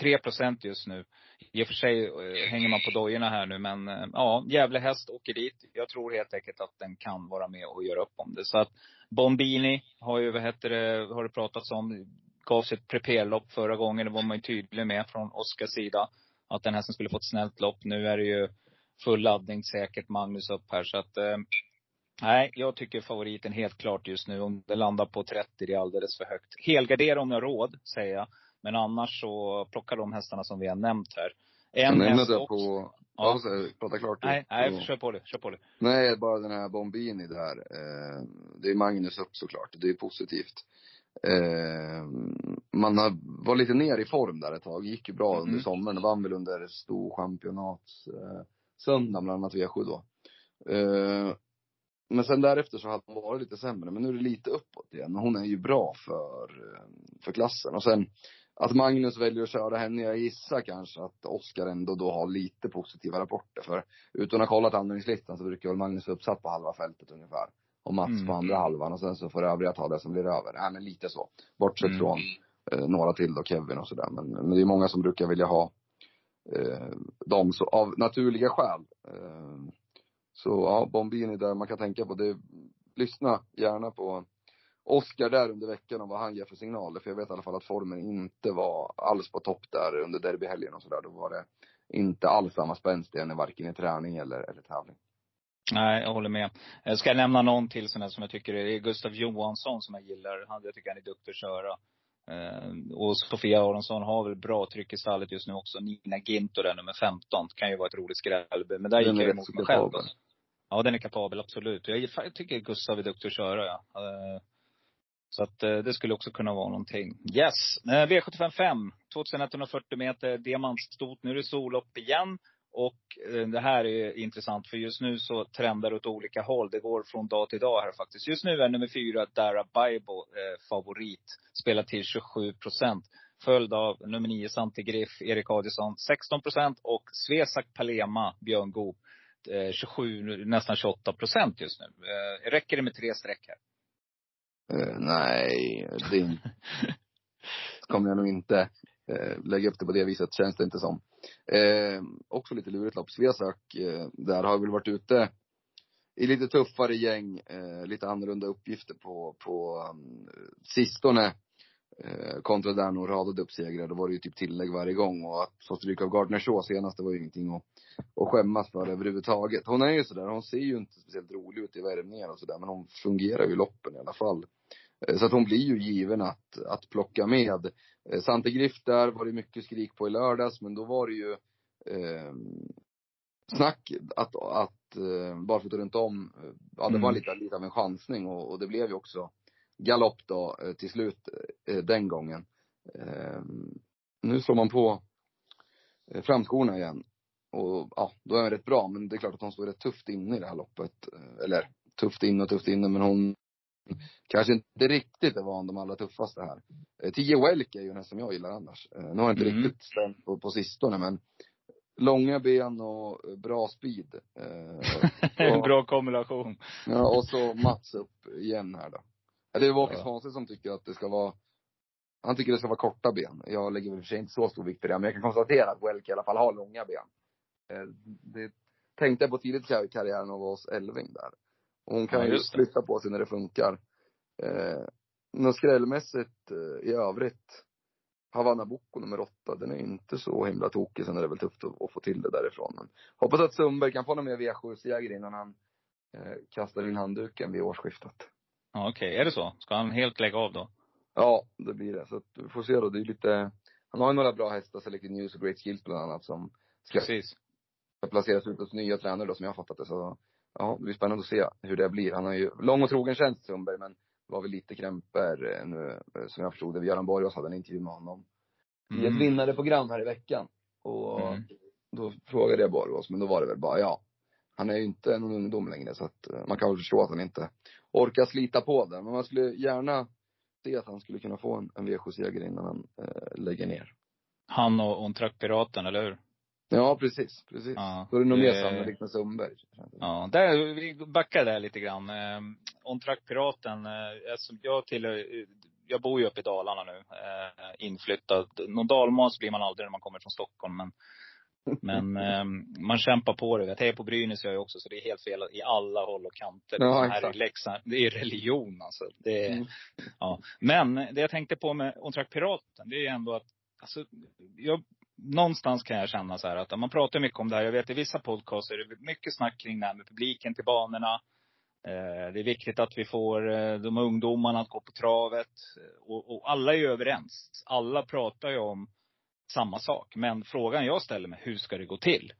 tre procent just nu. I och för sig eh, hänger man på dojorna här nu. Men eh, ja, jävla häst åker dit. Jag tror helt enkelt att den kan vara med och göra upp om det. Så att Bombini har ju, vad heter det, har det pratats om. Gavs ett prepé-lopp förra gången. Det var man ju tydlig med från Oskars sida. Att den här som skulle få ett snällt lopp. Nu är det ju full laddning säkert Magnus upp här. Så att eh, nej, jag tycker favoriten helt klart just nu. Om det landar på trettio, det är alldeles för högt. Helgardera om jag har råd, säger jag. Men annars så plockar de hästarna som vi har nämnt här. En häst på... Ja, ja, prata klart. Nej, nej, kör på det, kör på det. Nej, bara den här Bombini där. Eh, det är Magnus upp såklart. Det är positivt. Eh, man har, var lite ner i form där ett tag. Gick ju bra mm. under sommaren. Vann väl under stor championats... Eh, söndag bland annat V sju då. Uh, men sen därefter så hade hon varit lite sämre. Men nu är det lite uppåt igen. Hon är ju bra för, för klassen. Och sen att Magnus väljer att köra henne. Jag gissar kanske att Oskar ändå då har lite positiva rapporter. För utan att ha kollat användningslistan så brukar väl Magnus vara uppsatt på halva fältet ungefär. Och Mats mm. på andra halvan. Och sen så får övriga ta det som blir över. Nej, men lite så. Bortsett mm. från uh, några till då, Kevin och sådär. Men, men det är många som brukar vilja ha de så, av naturliga skäl. Så ja, Bombini där man kan tänka på det. Lyssna gärna på Oscar där under veckan och vad han ger för signaler. För jag vet i alla fall att formen inte var alls på topp där under derbyhelgen och sådär. Då var det inte alls samma spänst än varken i träning eller, eller tävling. Nej, jag håller med. Jag ska nämna någon till sån här som jag tycker är Gustav Johansson som jag gillar. Han, jag tycker han är duktig att köra. Uh, och Sofia Aronsson har väl bra tryck i stallet just nu också. Nina Ginto där nummer femton kan ju vara ett roligt skräll. Men där gick jag emot mig själv då. Ja, den är kapabel, absolut. Jag, jag tycker Gustav är duktig att köra, ja. uh, Så att uh, det skulle också kunna vara någonting. Yes, uh, V sjuttiofem fem, tjugoett fyrtio meter, diamantstort. Nu är det sollopp igen. Och uh, det här är intressant. För just nu så trendar det åt olika håll. Det går från dag till dag här faktiskt. Just nu är nummer fyra Dara Bible uh, favorit. Spelar till tjugosju procent. Följd av nummer nio Santigriff, Erik Adison sexton procent. Och Svesak Palema, Björn Goop uh, tjugosju, nästan tjugoåtta procent just nu. Uh, räcker det med tre streck här? Uh, nej, det kommer jag nog inte... lägga upp det på det viset, känns det inte som. eh, Också lite lurigt lopp. Svesak eh, där har väl varit ute i lite tuffare gäng, eh, lite annorlunda uppgifter på, på um, sistone. Eh, kontra där nog radade upp segrar, då var det ju typ tillägg varje gång. Och att få stryk av Gardner-Shaw senast, det var ju ingenting att, att skämmas för överhuvudtaget. Hon är ju sådär, hon ser ju inte speciellt rolig ut i värmningar och sådär, men hon fungerar ju i loppen i alla fall. eh, Så att hon blir ju given att, att plocka med. eh, Sante Griff där var det mycket skrik på i lördags, men då var det ju eh, snack att, att eh, bara för att runt om, ja, det var lite, lite av en chansning, och, och det blev ju också galopp då till slut den gången. Nu slår man på framskorna igen. Och ja, då är det rätt bra. Men det är klart att hon står rätt tufft inne i det här loppet. Eller tufft in och tufft inne. Men hon kanske inte riktigt är van de allra tuffaste här. Tio Welke är ju den som jag gillar annars. Nu har jag inte mm. riktigt stämt på, på sistone. Men långa ben och bra speed. En och, bra kombination. Ja, och så Mats upp igen här då. Det är Walkers Hansen som tycker att det ska vara, han tycker det ska vara korta ben. Jag lägger för sig inte så stor vikt i det, men jag kan konstatera att Welke i alla fall har långa ben. Det tänkte jag på tidigt i karriären av oss Elving där. Hon kan ja, ju flytta på sig när det funkar. eh, Något skrällmässigt eh, i övrigt, Havana Boko nummer åtta, den är inte så himla tokig. Sen är det väl tufft att, att få till det därifrån, men hoppas att Sundberg kan få någon mer V sju-jäger innan han eh, kastar in handduken vid årsskiftet. Ja, okej, okay. Är det så? Ska han helt lägga av då? Ja, det blir det. Så att vi får se då. Det är lite... Han har ju några bra hästar, Selected News och Great Skills bland annat, som ska Precis. placeras ut hos nya tränare då, som jag har fattat det. Så ja, det blir spännande att se hur det blir. Han har ju lång och trogen tjänst, Sundberg, men det var väl lite krämper nu, som jag förstod det. Göran Borgås hade en intervju med honom mm. i ett vinnare program här i veckan. Och mm. då frågade jag Borgås, men då var det väl bara ja. Han är ju inte någon ungdom längre, så att man kan väl förstå att han inte orkar slita på det. Men man skulle gärna se att han skulle kunna få en, en V sju-seger innan han eh, lägger ner. Han och, och Trackpiraten, eller hur? Ja, precis. precis. Ja, då är det nog mer sannolikt med Sundberg. Ja, där, vi backar där lite grann. Eh, on Trackpiraten, eh, alltså jag, tillhör, jag bor ju uppe i Dalarna nu. Eh, inflyttad. Någon dalmas blir man aldrig när man kommer från Stockholm, men... Men eh, man kämpar på det. Jag tänker på Brynäs jag också, så det är helt fel i alla håll och kanter. Ja, det här är läxan. Det är religion alltså. Det är, mm. ja. Men det jag tänkte på med Ontrackpiraten, det är ändå att alltså, jag, någonstans kan jag känna så här att man pratar mycket om det här. Jag vet i vissa podcaster är det mycket snack kring det här med publiken till banorna. Eh, det är viktigt att vi får eh, de ungdomarna att gå på travet. Och, och alla är ju överens. Alla pratar ju om samma sak. Men frågan jag ställer mig, hur ska det gå till?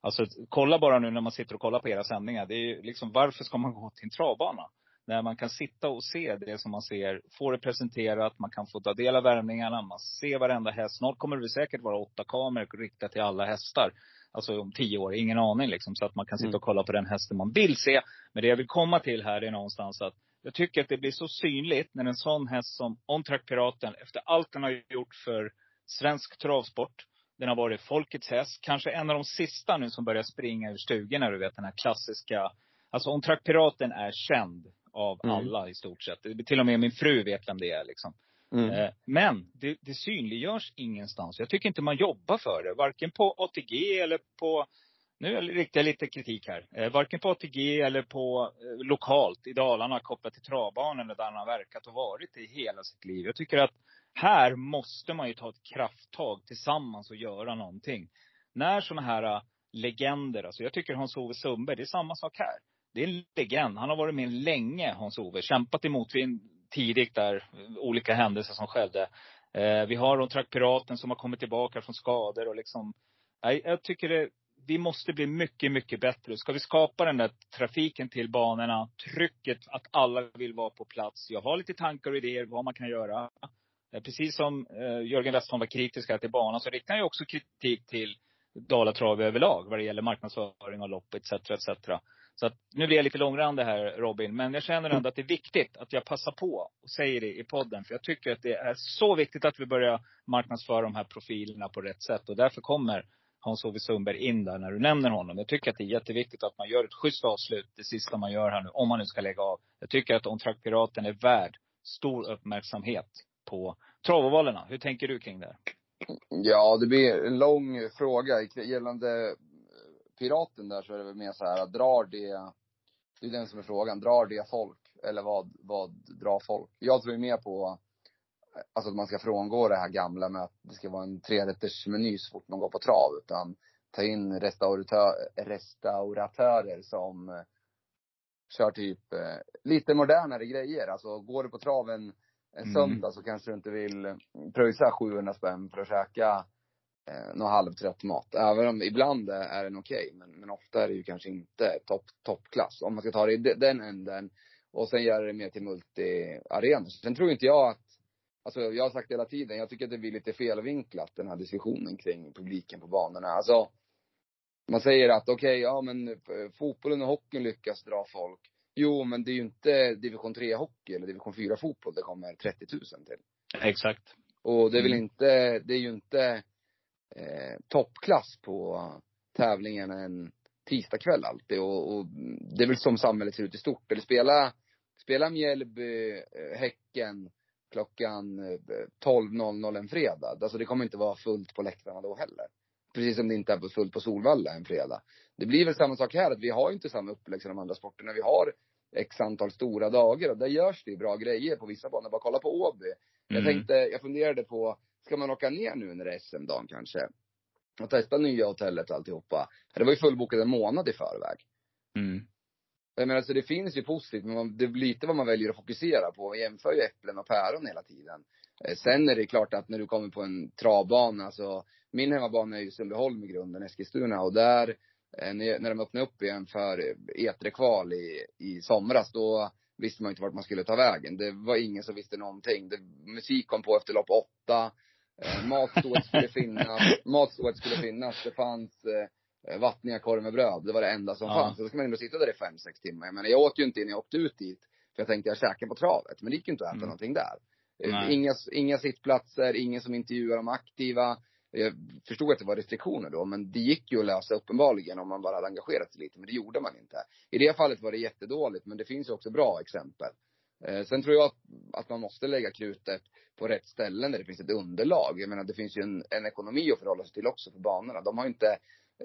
Alltså kolla bara nu när man sitter och kollar på era sändningar. Det är ju liksom, varför ska man gå till en travbana? När man kan sitta och se det som man ser. Får det presenterat. Man kan få ta del av värmningarna. Man ser varenda häst. Snart kommer det säkert vara åtta kameror riktat till alla hästar. Alltså om tio år. Ingen aning liksom. Så att man kan sitta och kolla på den hästen man vill se. Men det jag vill komma till här är någonstans att jag tycker att det blir så synligt när en sån häst som Ontrackpiraten, efter allt den har gjort för svensk travsport. Den har varit folkets häst. Kanske en av de sista nu som börjar springa ur stugorna. Du vet den här klassiska. Alltså Ontrackpiraten är känd av mm. alla i stort sett. Till och med min fru vet vem det är liksom. Mm. Eh, men det, det synliggörs ingenstans. Jag tycker inte man jobbar för det. Varken på A T G eller på. Nu riktar jag lite kritik här. Eh, varken på A T G eller på eh, lokalt i Dalarna kopplat till travbanan. Där han har verkat och varit i hela sitt liv. Jag tycker att här måste man ju ta ett krafttag tillsammans och göra någonting. När sådana här legender, alltså jag tycker Hans-Ove Sundberg, det är samma sak här. Det är en legend, han har varit med länge Hans-Ove, kämpat emot vind tidigt där, olika händelser som skedde. Eh, vi har Ontrackpiraten som har kommit tillbaka från skador och liksom, nej, jag tycker det, vi måste bli mycket, mycket bättre. Ska vi skapa den där trafiken till banorna, trycket att alla vill vara på plats. Jag har lite tankar och idéer vad man kan göra. Precis som eh, Jörgen Westholm var kritisk här till banan, så riktar han ju också kritik till Dalatrav överlag vad det gäller marknadsföring och lopp et cetera et cetera. Så att, nu blir jag lite långrandig här Robin, men jag känner ändå att det är viktigt att jag passar på och säger det i podden. För jag tycker att det är så viktigt att vi börjar marknadsföra de här profilerna på rätt sätt. Och därför kommer Hans-Ove Sundberg in där när du nämner honom. Jag tycker att det är jätteviktigt att man gör ett schysst avslut, det sista man gör här nu, om man nu ska lägga av. Jag tycker att Ontrackpiraten är värd stor uppmärksamhet på Travovalen. Hur tänker du kring det? Ja, det blir en lång fråga. Gällande Piraten där så är det väl mer så här, drar det Det är den som är frågan. Drar det folk? Eller vad, vad drar folk? Jag tror ju mer på alltså att man ska frångå det här gamla med att det ska vara en trerätters meny så fort man går på trav. Utan ta in restauratör, restauratörer som kör typ eh, lite modernare grejer. Alltså går du på traven en mm. söndag så kanske du inte vill pröjsa sjuhundra spänn för att käka eh, någon halvtrött mat. Även om ibland är den okej. Okay, men, men ofta är det ju kanske inte topp, toppklass. Om man ska ta det i den änden. Och sen göra det mer till multi-arenor. Sen tror inte jag att... Alltså jag har sagt hela tiden. Jag tycker att det blir lite felvinklat den här diskussionen kring publiken på banorna. Alltså... Man säger att okej, okay, ja men fotbollen och hockeyn lyckas dra folk. Jo, men det är ju inte division tre hockey eller division fyra fotboll. Det kommer trettio tusen till. Exakt. Och det är väl inte, det är ju inte eh, toppklass på tävlingen en tisdagkväll alltid. Och, och det är väl som samhället ser ut i stort. Eller spela, spela Mjällby, Häcken klockan tolv en fredag. Alltså det kommer inte vara fullt på läktarna då heller. Precis som det inte är fullt på Solvalla en fredag. Det blir väl samma sak här. Att vi har inte samma upplägg som de andra sporterna. Vi har x antal stora dagar. Och där görs det bra grejer på vissa banor. Bara kolla på Åby. Mm. Jag tänkte, jag funderade på. Ska man åka ner nu när det är S M-dagen kanske? Och testa nya hotellet och alltihopa. Det var ju fullbokat en månad i förväg. Mm. Jag menar, alltså, det finns ju positivt. Men man, det blir lite vad man väljer att fokusera på. Jämför ju äpplen och päron hela tiden. Sen är det klart att när du kommer på en travbana så... Min hemmabana är ju Sundbyholm i grunden, Eskilstuna. Och där, när de öppnade upp igen för E tre-kval i, i somras, då visste man inte vart man skulle ta vägen. Det var ingen som visste någonting. Det, musik kom på efter lopp åtta. Eh, matståret skulle finnas. Matståret skulle finnas. Det fanns eh, vattniga korv med bröd. Det var det enda som ja. fanns. Så då ska man ändå sitta där i fem, sex timmar. Jag menar, jag åkte ju inte in, jag åkte ut dit. För jag tänkte jag käkar på travet. Men det gick ju inte att äta mm. någonting där. Inga, inga sittplatser, ingen som intervjuar de aktiva. Jag förstod att det var restriktioner då, men det gick ju att lösa uppenbarligen om man bara hade engagerat sig lite, men det gjorde man inte. I det fallet var det jättedåligt, men det finns ju också bra exempel. Eh, sen tror jag att, att man måste lägga krutet på rätt ställen där det finns ett underlag. Jag menar, det finns ju en, en ekonomi att förhålla sig till också för banorna. De har ju inte,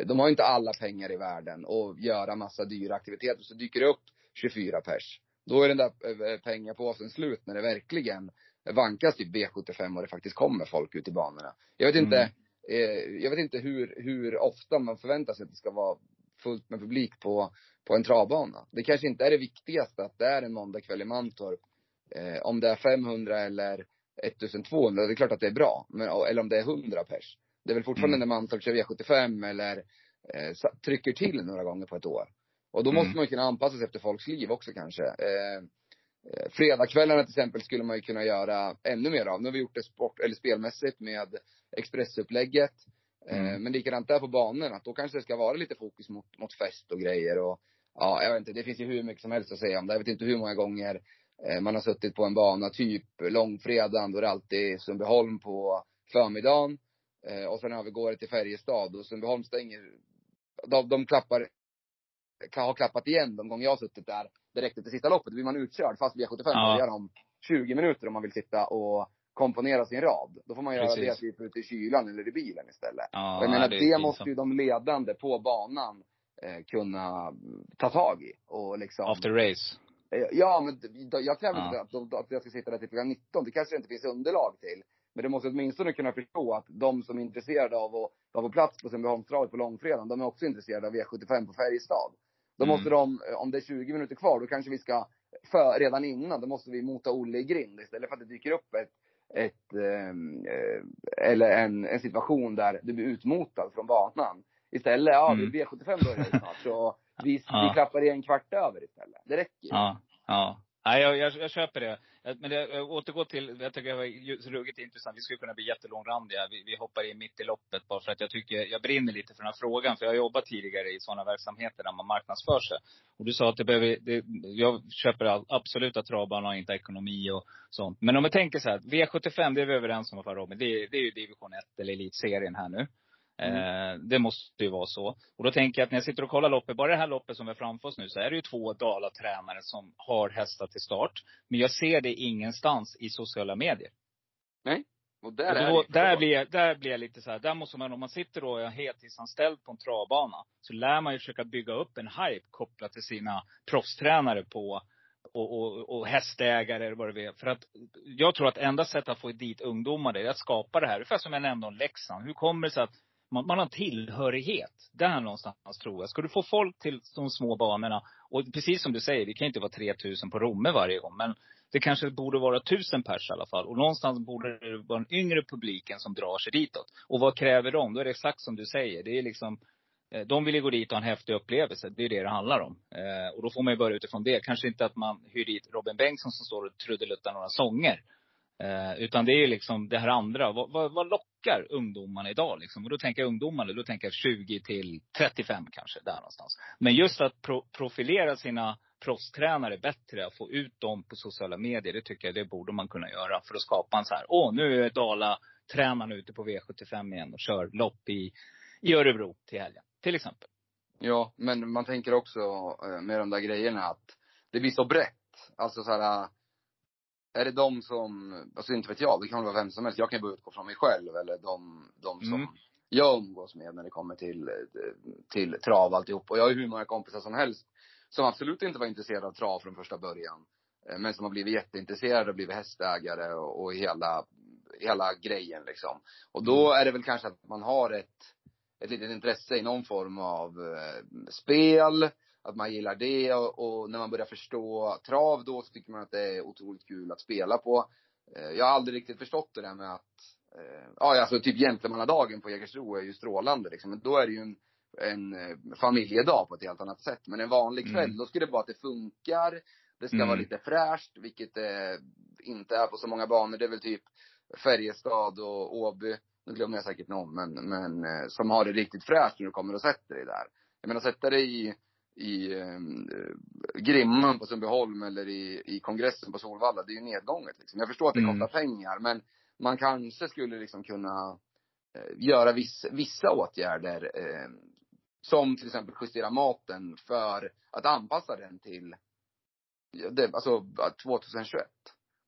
de har inte alla pengar i världen och göra massa dyra aktiviteter, så dyker det upp tjugofyra pers. Då är den där pengapåsen slut när det verkligen vankas typ B sjuttiofem och det faktiskt kommer folk ut i banorna. Jag vet inte, mm. eh, jag vet inte hur, hur ofta man förväntar sig att det ska vara fullt med publik på, på en travbana. Det kanske inte är det viktigaste att det är en måndagkväll i Mantorp. Eh, om det är femhundra eller ettusentvåhundra, det är klart att det är bra. Men, eller om det är hundra pers. Det är väl fortfarande mm. när Mantorp kör V sjuttiofem eller eh, trycker till några gånger på ett år. Och då mm. måste man ju kunna anpassa sig efter folks liv också kanske. Eh, Fredagkvällarna till exempel skulle man ju kunna göra ännu mer av. Nu har vi gjort det sport, eller spelmässigt med expressupplägget. Mm. Men likadant där på banan. Att då kanske det ska vara lite fokus mot, mot fest och grejer. Och, ja, jag vet inte, det finns ju hur mycket som helst att säga om det. Jag vet inte hur många gånger man har suttit på en bana. Typ långfredagen då är det alltid Sundbyholm på förmiddagen. Och sen övergår det till Färjestad. Och Sundbyholm stänger. De, de klappar... har klappat igen de gånger jag har suttit där direkt efter sista loppet. Då blir man utkörd fast via sjuttiofem ja. gör om tjugo minuter om man vill sitta och komponera sin rad. Då får man göra Precis. det typ ute i kylan eller i bilen istället. Ja, jag menar, det, det måste ju de ledande på banan eh, kunna ta tag i. Och liksom, after race. Eh, ja, men jag kräver ja. inte att, att jag ska sitta där till klockan nitton. Det kanske inte finns underlag till. Men det måste åtminstone kunna förstå att de som är intresserade av att vara på plats på Sundbyholmstravet på långfredagen, de är också intresserade av V sjuttiofem på Färjestad. Då måste mm. de, om det är tjugo minuter kvar, då kanske vi ska, för, redan innan, då måste vi mota Olle i grind. Istället för att det dyker upp ett, ett eh, eller en, en situation där du blir utmotad från banan. Istället, ja, mm. vi är V sjuttiofem börjar snart, så vi, ja. vi klappar i en kvart över istället. Det räcker ju. Ja, ja. Nej, jag, jag, jag köper det. Men det, jag återgår till, jag tycker det var ruggigt intressant. Vi skulle kunna bli jättelångrandiga. Vi, vi hoppar in mitt i loppet bara för att jag tycker, jag brinner lite för den här frågan. För jag har jobbat tidigare i sådana verksamheter där man marknadsför sig. Och du sa att det behöver, det, jag köper all, absolut att travbanan har inte ekonomi och sånt. Men om jag tänker så här, V sjuttiofem, det är vi överens om vad Robin, det, det är ju division ett eller elitserien här nu. Mm. Det måste ju vara så. Och då tänker jag att när jag sitter och kollar loppet, bara det här loppet som är framför oss nu, så är det ju två dalatränare som har hästar till start. Men jag ser det ingenstans i sociala medier. Nej. Och där, och då, är där, blir jag, där blir jag lite så här. Där måste man, om man sitter då och är heltidsanställd på en travbana, så lär man ju försöka bygga upp en hype kopplat till sina proffstränare på. Och, och, och hästägare eller vad det är. För att jag tror att enda sätt att få dit ungdomar är att skapa det här. Ungefär som jag nämnde om Leksand. Hur kommer det sig att man, man har en tillhörighet? Där någonstans tror jag. Ska du få folk till de små banorna. Och precis som du säger, det kan inte vara tre tusen på Romme varje gång. Men det kanske borde vara tusen pers i alla fall. Och någonstans borde det vara den yngre publiken som drar sig ditåt. Och vad kräver de? Då är det exakt som du säger. Det är liksom... De vill ju gå dit och ha en häftig upplevelse. Det är det det handlar om. Eh, och då får man ju börja utifrån det. Kanske inte att man hyr dit Robin Bengtsson som står och trudeluttar några sånger. Eh, utan det är ju liksom det här andra. Vad, vad, vad lockar ungdomarna idag? Liksom? Och då tänker jag ungdomarna. Då tänker jag tjugo till trettiofem kanske. Där någonstans. Men just att pro- profilera sina proffstränare bättre. Få ut dem på sociala medier. Det tycker jag det borde man kunna göra. För att skapa en så här. Åh, nu är Dala-tränaren ute på V sjuttiofem igen. Och kör lopp i, i Örebro till helgen. Till exempel. Ja, men man tänker också med de där grejerna att det blir så brett. Alltså så här, är det de som, alltså inte vet jag, det kan vara vem som helst. Jag kan ju utgå från mig själv eller de, de som mm. jag umgås med när det kommer till, till trav alltihop. Och jag har ju hur många kompisar som helst som absolut inte var intresserade av trav från första början. Men som har blivit jätteintresserade och blivit hästägare och, och hela, hela grejen liksom. Och då är det väl kanske att man har ett ett litet intresse i någon form av eh, spel. Att man gillar det. Och, och när man börjar förstå trav då så tycker man att det är otroligt kul att spela på. Eh, jag har aldrig riktigt förstått det där med att. Eh, ja, alltså typ Gentlemannadagen på Jägersro är ju strålande liksom. Men då är det ju en, en familjedag på ett helt annat sätt. Men en vanlig kväll mm. då ska det vara att det funkar. Det ska mm. vara lite fräscht. Vilket eh, inte är på så många banor. Det är väl typ Färjestad och Åby. Nu glömmer jag säkert någon, men, men som har det riktigt fräscht när du kommer och sätter dig där. Jag menar, sätta dig i, i eh, Grimman på Sundbyholm eller i, i kongressen på Solvalla, det är ju nedgånget. Liksom. Jag förstår att det mm. kostar pengar, men man kanske skulle liksom kunna eh, göra viss, vissa åtgärder. Eh, som till exempel justera maten för att anpassa den till det, alltså, tjugohundratjugoett.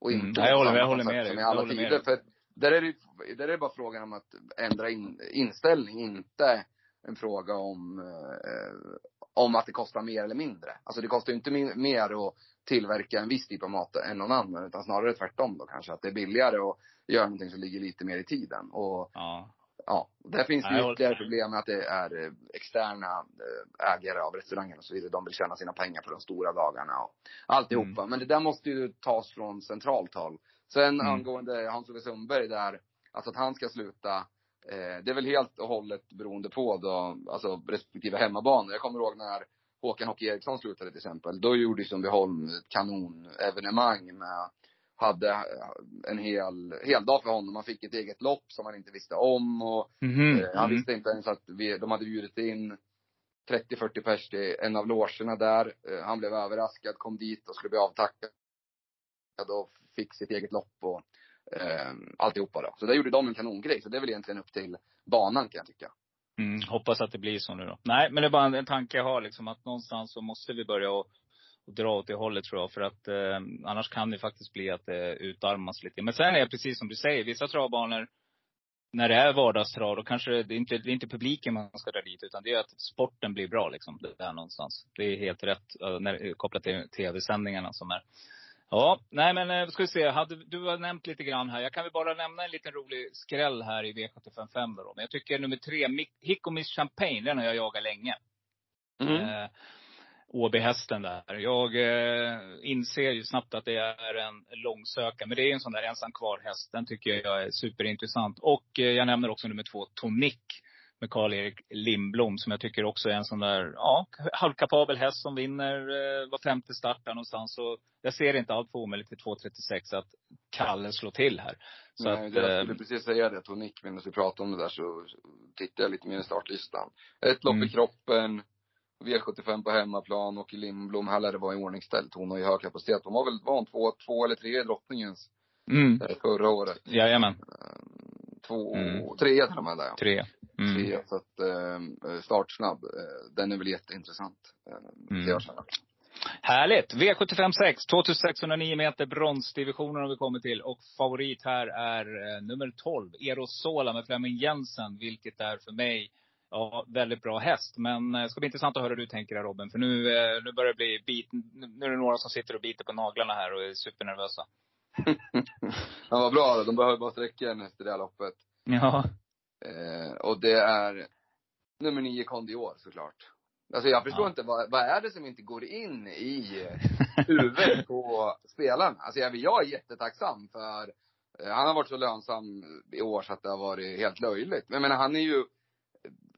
Och inte mm. Nej, jag håller, jag håller med dig. Jag håller med dig. Där är, det, där är det bara frågan om att ändra in, inställning. Inte en fråga om, eh, om att det kostar mer eller mindre. Alltså det kostar ju inte min, mer att tillverka en viss typ av mat än någon annan. Utan snarare tvärtom då kanske. Att det är billigare att göra någonting som ligger lite mer i tiden. Och, ja. Ja, där finns det ju ytterligare problem med att det är externa ägare av restaurangerna och så vidare. De vill tjäna sina pengar på de stora dagarna och alltihopa. Mm. Men det där måste ju tas från centralt håll. Sen mm. angående Hans-Ove Sundberg där, alltså att han ska sluta, eh, det är väl helt och hållet beroende på då, alltså respektive hemmabanor. Jag kommer ihåg när Håkan Hockey Eriksson slutade till exempel. Då gjorde Sundbyholm ett kanonevenemang med, hade en hel, hel dag för honom. Man fick ett eget lopp som man inte visste om. Och, mm-hmm. eh, han visste inte ens att vi, de hade bjudit in trettio fyrtio pers till en av logerna där. Eh, han blev överraskad, kom dit och skulle bli avtackad. Och fick sitt eget lopp och eh, alltihopa då. Så där gjorde de en kanongrej. Så det är väl egentligen upp till banan kan jag tycka. Mm, hoppas att det blir så nu då. Nej, men det är bara en, en tanke jag har liksom. Att någonstans så måste vi börja och, och dra åt det hållet tror jag. För att eh, annars kan det faktiskt bli att det eh, utarmas lite. Men sen är det precis som du säger. Vissa travbanor. När det är vardagstrav. Då kanske det är inte, det är inte publiken man ska dra dit. Utan det är att sporten blir bra liksom. Det är någonstans. Det är helt rätt. När, kopplat till tv-sändningarna som är. Ja, nej men ska vi se. Hade, du har nämnt lite grann här. Jag kan väl bara nämna en liten rolig skräll här i V sjuttiofem fem då. Men jag tycker nummer tre, Hicko Miss Champagne, den har jag jagat länge. Mm. Eh, Åby-hästen där. Jag eh, inser ju snabbt att det är en långsöka. Men det är en sån där ensam kvar häst. Den tycker jag är superintressant. Och eh, jag nämner också nummer två, Tonic. Med Karl-Erik Lindblom som jag tycker också är en sån där ja, halvkapabel häst som vinner eh, var femte start där någonstans. Så jag ser inte allt för omöjligt till två trettiosex att Kalle slår till här. Så nej, att, det, jag skulle precis säga det. Tonic, men när vi pratar om det där så tittar jag lite mer i startlistan. Ett lopp mm. i kroppen, V sjuttiofem på hemmaplan och i Lindblom. Här lär det vara i ordningsställt. Hon har ju hög kapacitet. De har väl var hon två, två eller tre i drottningens mm. förra året. Jajamän. Två, mm. tre till de här där. Tre. Mm. Tre, så att eh, startsnabb. Den är väl jätteintressant. Eh, mm. Härligt. V sjuttiofem sex, tvåtusensexhundranio meter, bronsdivisionen har vi kommit till. Och favorit här är eh, nummer tolv, Erosola med Flemming Jensen. Vilket är för mig, ja, väldigt bra häst. Men det eh, ska bli intressant att höra hur du tänker här, Robin. För nu, eh, nu börjar det bli bit, nu är det några som sitter och biter på naglarna här och är supernervösa. Ja, vad bra. De behöver bara sträcka en häst i det här loppet. Ja. Eh, och det är nummer nio Kondi år, såklart. Alltså jag förstår ja. inte, vad, vad är det som inte går in i huvudet på spelarna? Alltså jag, jag är jättetacksam för, eh, han har varit så lönsam i år så att det har varit helt löjligt. Men jag menar, han är ju,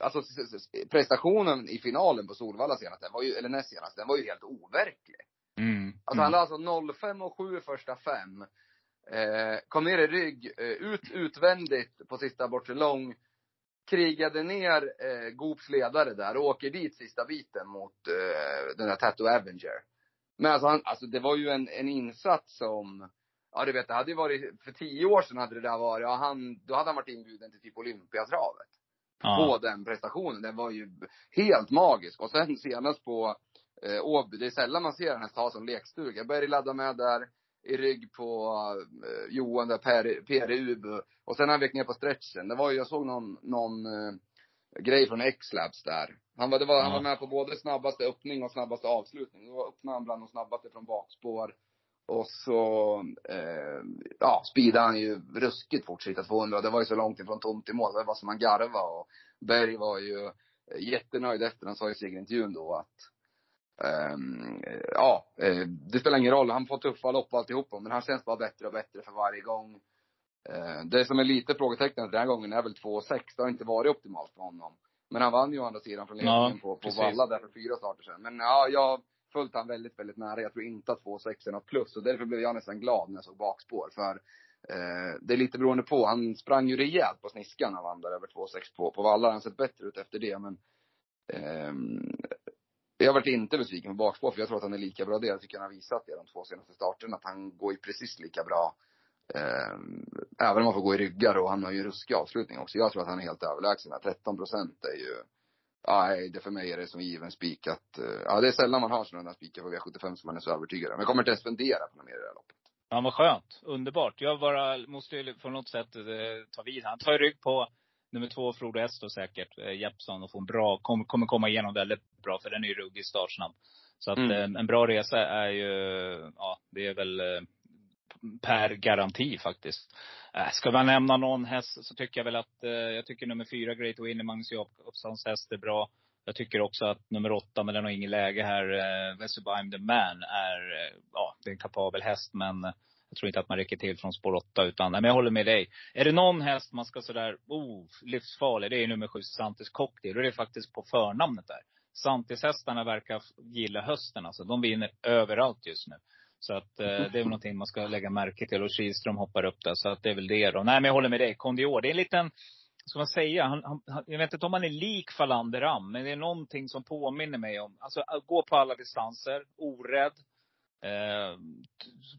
alltså prestationen i finalen på Solvalla senast, den var ju, eller näst senast, den var ju helt overklig. Mm. Alltså han hade alltså noll fem och sju första fem. Eh, kom ner i rygg, eh, ut utvändigt på sista bortre lång. Krigade ner eh, Goops ledare där och åker dit sista biten mot eh, den där Tattoo Avenger. Men alltså, han, alltså det var ju en, en insats som, ja du vet, det hade ju varit, för tio år sedan hade det där varit, ja, han, då hade han varit inbjuden till typ Olympiatravet. Ja. På den prestationen, den var ju helt magisk. Och sen senast på eh, Åby, det är sällan man ser den här stad som lekstuga. Jag började ladda med där i rygg på uh, Johan där, P R U. Och sen han väck ner på stretchen. Det var ju, jag såg någon, någon uh, grej från X-Labs där. Han var, det var, ja. han var med på både snabbaste öppning och snabbaste avslutning. Det var öppna han bland de snabbaste från bakspår. Och så uh, ja, speedade han ju ruskigt fort, sitta tvåhundra. Det var ju så långt ifrån tomt i mål. Det var som han garvade. Och Berg var ju jättenöjd efter. Han sa i segerintervjun då att Um, ja, det spelar ingen roll. Han får tuffa lopp och alltihopa, men han känns bara bättre och bättre för varje gång. uh, Det som är lite frågetecknet den här gången är väl två sex. Det har inte varit optimalt för honom. Men han vann ju å andra sidan från ledningen, ja, på, på Valla där för fyra starter sedan. Men ja, jag följt han väldigt, väldigt nära. Jag tror inte att två sex är något plus. Och därför blev jag nästan glad när jag såg bakspår. För uh, det är lite beroende på. Han sprang ju rejält på sniskan. Han vann där över två sex på, på Valla. Han sett bättre ut efter det. Men um, jag har varit inte besviken på bakspår, för jag tror att han är lika bra. Det jag tycker han har visat i de två senaste starterna, att han går ju precis lika bra. Eh, även om man får gå i ryggar, och han har ju ruskig avslutning också. Jag tror att han är helt överlägsen. tretton procent är ju, nej, det för mig är det som given spik. Att, eh, ja, det är sällan man har sådana spikar på V sjuttiofem som man är så övertygad. Men jag kommer inte ens fundera på något mer i det här loppet. Ja, vad skönt. Underbart. Jag bara måste ju på något sätt eh, ta vid. Han tar ju rygg på nummer två, Frode S då säkert, eh, Jeppsson, och får en bra, kom, kommer komma igenom väldigt bra, för den är ju ruggig startsnabb. Så att mm. eh, en bra resa är ju, ja, det är väl eh, per garanti faktiskt. Eh, ska man nämna någon häst så tycker jag väl att, eh, jag tycker nummer fyra, Great Winner, Magnus Jacobssons häst är bra. Jag tycker också att nummer åtta, men den har ingen läge här, eh, Vesubime the Man är, eh, ja, det är en kapabel häst, men eh, jag tror inte att man räcker till från spår åtta, utan nej, men jag håller med dig. Är det någon häst man ska sådär, oh, livsfarlig, det är nummer sju, Santis Cocktail. Och det är faktiskt på förnamnet där. Santis hästarna verkar gilla hösten, alltså. De vinner överallt just nu. Så att eh, det är väl någonting man ska lägga märke till. Och Kihlström hoppar upp där, så att det är väl det då. Nej, men jag håller med dig, Kondior. Det är en liten, ska man säga, han, han, jag vet inte om han är lik Fallander Am, men det är någonting som påminner mig om, alltså gå på alla distanser, orädd. Eh,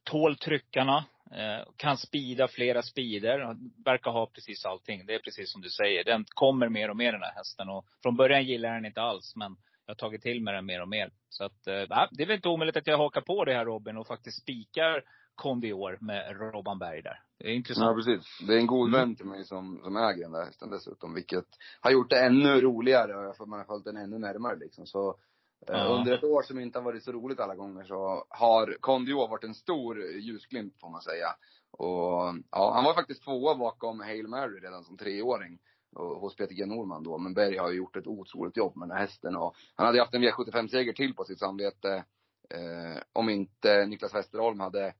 tål tryckarna, eh, kan spida flera speeder, verkar ha precis allting. Det är precis som du säger, den kommer mer och mer den här hästen, och från början gillar jag den inte alls, men jag har tagit till med den mer och mer. Så att, eh, det är väl inte omöjligt att jag hakar på det här, Robin, och faktiskt spikar Kondior med Robin Berg där. Det är intressant. Ja, precis. Det är en god vän till mig som, som äger den där hästen dessutom, vilket har gjort det ännu roligare, för man har följt den ännu närmare liksom. Så Uh-huh. under ett år som inte har varit så roligt alla gånger, så har Kondio varit en stor ljusglimt, får man säga. Och ja, han var faktiskt tvåa bakom Hail Mary redan som treåring och, hos P T G Norman då. Men Berg har ju gjort ett otroligt jobb med den här hästen, och han hade haft en V sjuttiofem-seger till på sitt samvete, eh, om inte Niklas Westerholm hade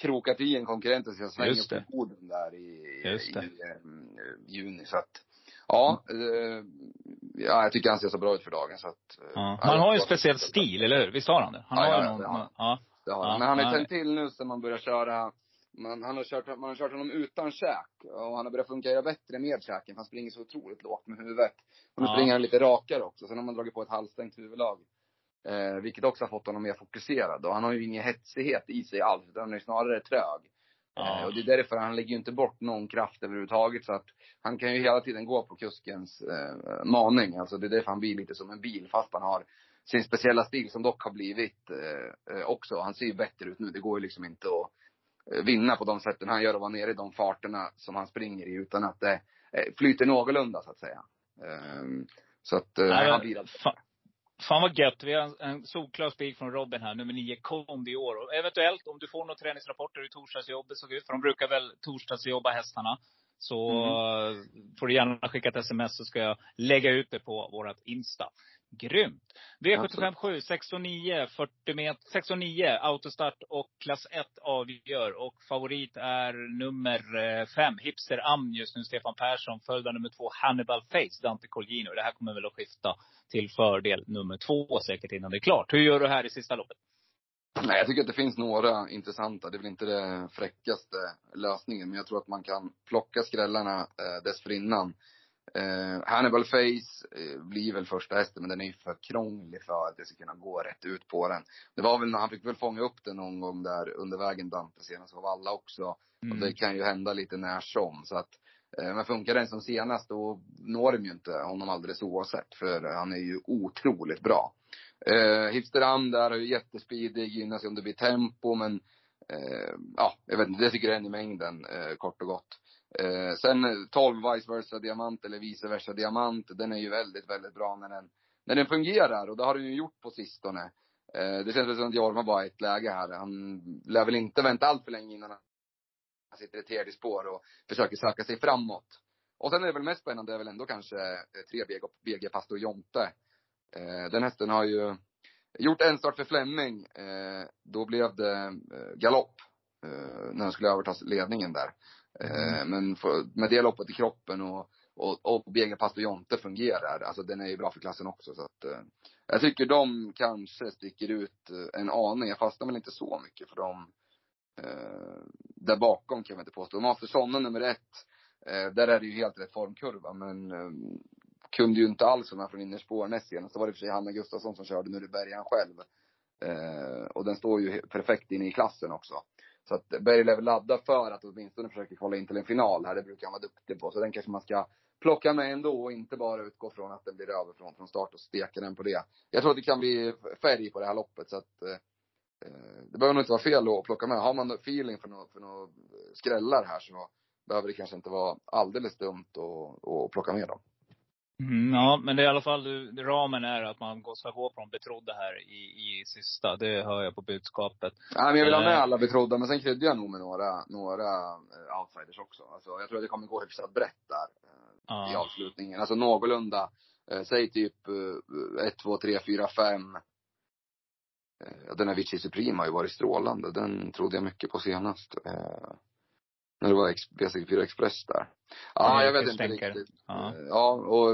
krokat i en konkurrent och sina svänger på borden där i, i, i um, juni. Så att ja, eh, ja, jag tycker han ser så bra ut för dagen, så att, ja. Han har ju en speciell stil, eller hur? Visst har han det? Han ja, har ja, någon, ja. Man, ja. Det har ja, han. Men han är tänkt till nu sen man börjar köra, man, han har kört, man har kört honom utan käk, och han har börjat fungera bättre med käken. Han springer så otroligt lågt med huvudet, och nu ja. springer han lite rakare också. Sen har man dragit på ett halvstängt huvudlag, eh, vilket också har fått honom mer fokuserad. Och han har ju ingen hetsighet i sig alls, utan han är snarare trög. Ja. Och det är därför han lägger ju inte bort någon kraft överhuvudtaget, så att han kan ju hela tiden gå på kuskens eh, maning. Alltså det är därför han blir lite som en bil, fast han har sin speciella stil som dock har blivit eh, också. Han ser ju bättre ut nu. Det går ju liksom inte att vinna på de sätten han gör och vara nere i de farterna som han springer i, utan att det eh, flyter någorlunda så att säga. Um, så att eh, Nej, han blir fan, fan vad gött. Vi har en, en solklar spik från Robin här, nummer nio Kondi i år. Och eventuellt om du får några träningsrapporter hur torsdagsjobbet såg ut, för de brukar väl torsdagsjobba hästarna, så mm. får du gärna skicka ett sms så ska jag lägga ut det på vårat Insta. Grymt. V sjuttiofem sju, sex och nio, fyrtio meter, sex och nio, autostart och klass ett avgör. Och favorit är nummer fem, Hipster Amn just nu, Stefan Persson. Följda nummer två, Hannibal Face, Dante Colgino. Det här kommer väl att skifta till fördel nummer två säkert innan det är klart. Hur gör du här i sista loppet? Nej, jag tycker att det finns några intressanta. Det är väl inte den fräckaste lösningen, men jag tror att man kan plocka skrällarna eh, dessförinnan. Eh, Hannibal Face eh, blir väl första hästen, men den är ju för krånglig för att det ska kunna gå rätt ut på den. Det var väl, han fick väl fånga upp den någon gång där under vägen Dante senast var Valla också. Mm. Och det kan ju hända lite när som. Så att, eh, men funkar den som senast, då når de ju inte honom alldeles oavsett, för han är ju otroligt bra. Eh, Hipsteram där är ju jättespeedig, gynnas ju om det blir tempo, men eh, ja, jag vet inte, det tycker jag är en i mängden eh, kort och gott. Eh, sen tolv vice versa diamant eller vice versa diamant, den är ju väldigt väldigt bra när den, när den fungerar, och det har den ju gjort på sistone. eh, Det känns som att Jorma bara är ett läge här. Han lär väl inte vänta allt för länge innan han sitter i tredje spår och försöker söka sig framåt. Och sen är det väl mest spännande, det är väl ändå kanske tre B G, B G Pastor Jonte. eh, Den hästen har ju gjort en start för Fleming. eh, Då blev det eh, galopp eh, när han skulle överta ledningen där. Mm. Men för, med det loppet i kroppen och, och, och B G Pastor Jonte fungerar, alltså den är ju bra för klassen också. Så att, eh, jag tycker de kanske sticker ut en aning. Jag fastnar väl inte så mycket för dem eh, där bakom, kan jag inte påstå. Mastersson nummer ett, eh, där är det ju helt rätt formkurva, men eh, kunde ju inte alls vara från innerspår näst senast. Så var det för sig Hanna Gustafsson som körde, nu det Bergen själv. Eh, och den står ju perfekt inne i klassen också. Så att Berg lever ladda för att åtminstone försöker kolla in till en final här. Det brukar han vara duktig på. Så den kanske man ska plocka med ändå och inte bara utgå från att den blir över från, från start och steka den på det. Jag tror att det kan bli färg på det här loppet. Så att eh, det behöver nog inte vara fel att plocka med. Har man feeling för några för nå skrällar här, så behöver det kanske inte vara alldeles dumt att, att plocka med dem. Mm, ja, men det är i alla fall, ramen är att man går ska gå på de betrodda här i, i sista. Det hör jag på budskapet. Nej, men jag vill ha med alla betrodda, men sen kryddar jag nog med några, några outsiders också. Alltså, jag tror att det kommer gå hyfsat brett där ah. i avslutningen. Alltså någorlunda, eh, säg typ eh, ett, två, tre, fyra, fem. Eh, den här Vici Supreme har ju varit strålande. Den trodde jag mycket på senast. Eh. När det var B C fyra Express där. Ja, mm, jag vet inte tänker. Riktigt. Ja. ja, och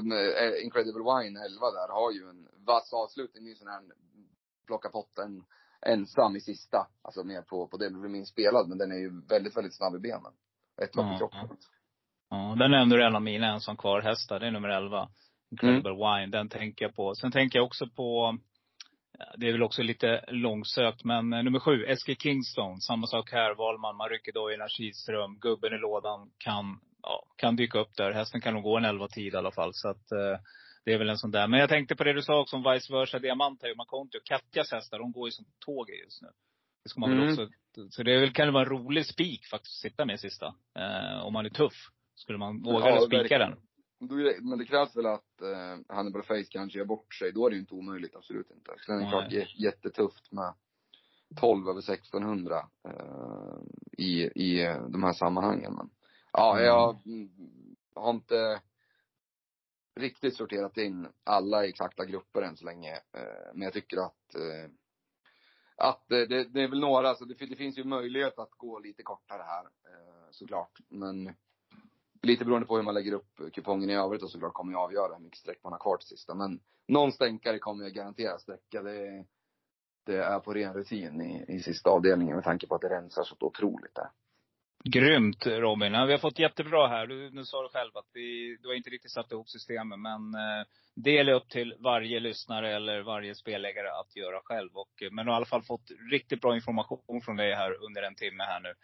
Incredible Wine elva där har ju en vass avslutning. Det är ju sån här plocka potten ensam i sista. Alltså mer på, på det blir min spelad. Men den är ju väldigt, väldigt snabb i benen. Ett lopp i kroppen. Ja, ja. Den är ändå en av mina ensam kvar hästar. Det är nummer elva. Incredible mm. Wine, den tänker jag på. Sen tänker jag också på... Det är väl också lite långsökt, men nummer sju, Eske Kingston. Samma sak här, Valman, man rycker då i en Kiström. Gubben i lådan kan, ja, kan dyka upp där. Hästen kan nog gå en elva-tid i alla fall. Så att, eh, det är väl en sån där. Men jag tänkte på det du sa också om vice versa diamant här. Man konti och Katjas hästar, de går ju som tåg just nu. Det ska man mm. väl också. Så det är väl, kan det vara en rolig spik faktiskt att sitta med sista. Eh, om man är tuff, skulle man våga ja, spika den. Men det krävs väl att eh, Hannibal Face kanske gör bort sig. Då är det ju inte omöjligt, absolut inte. Så den är klart jättetufft med tolv över sextonhundra eh, i, i de här sammanhangen. Men, ja, jag mm. har inte riktigt sorterat in alla exakta grupper än så länge. Eh, men jag tycker att, eh, att det, det är väl några. Så det, det finns ju möjlighet att gå lite kortare här, eh, såklart. Men... Lite beroende på hur man lägger upp kupongen i övrigt. Och såklart kommer jag avgöra hur mycket sträck man har kvar till sista. Men någon stänkare kommer jag garanterat sträcka. Det, det är på ren rutin i, i sista avdelningen. Med tanke på att det rensar så otroligt där. Grymt, Robin. Ja, vi har fått jättebra här. Du, nu sa du själv att vi, du har inte riktigt satt ihop systemet. Men eh, det är upp till varje lyssnare eller varje spelläggare att göra själv. Och, men du har i alla fall fått riktigt bra information från dig här under en timme här nu.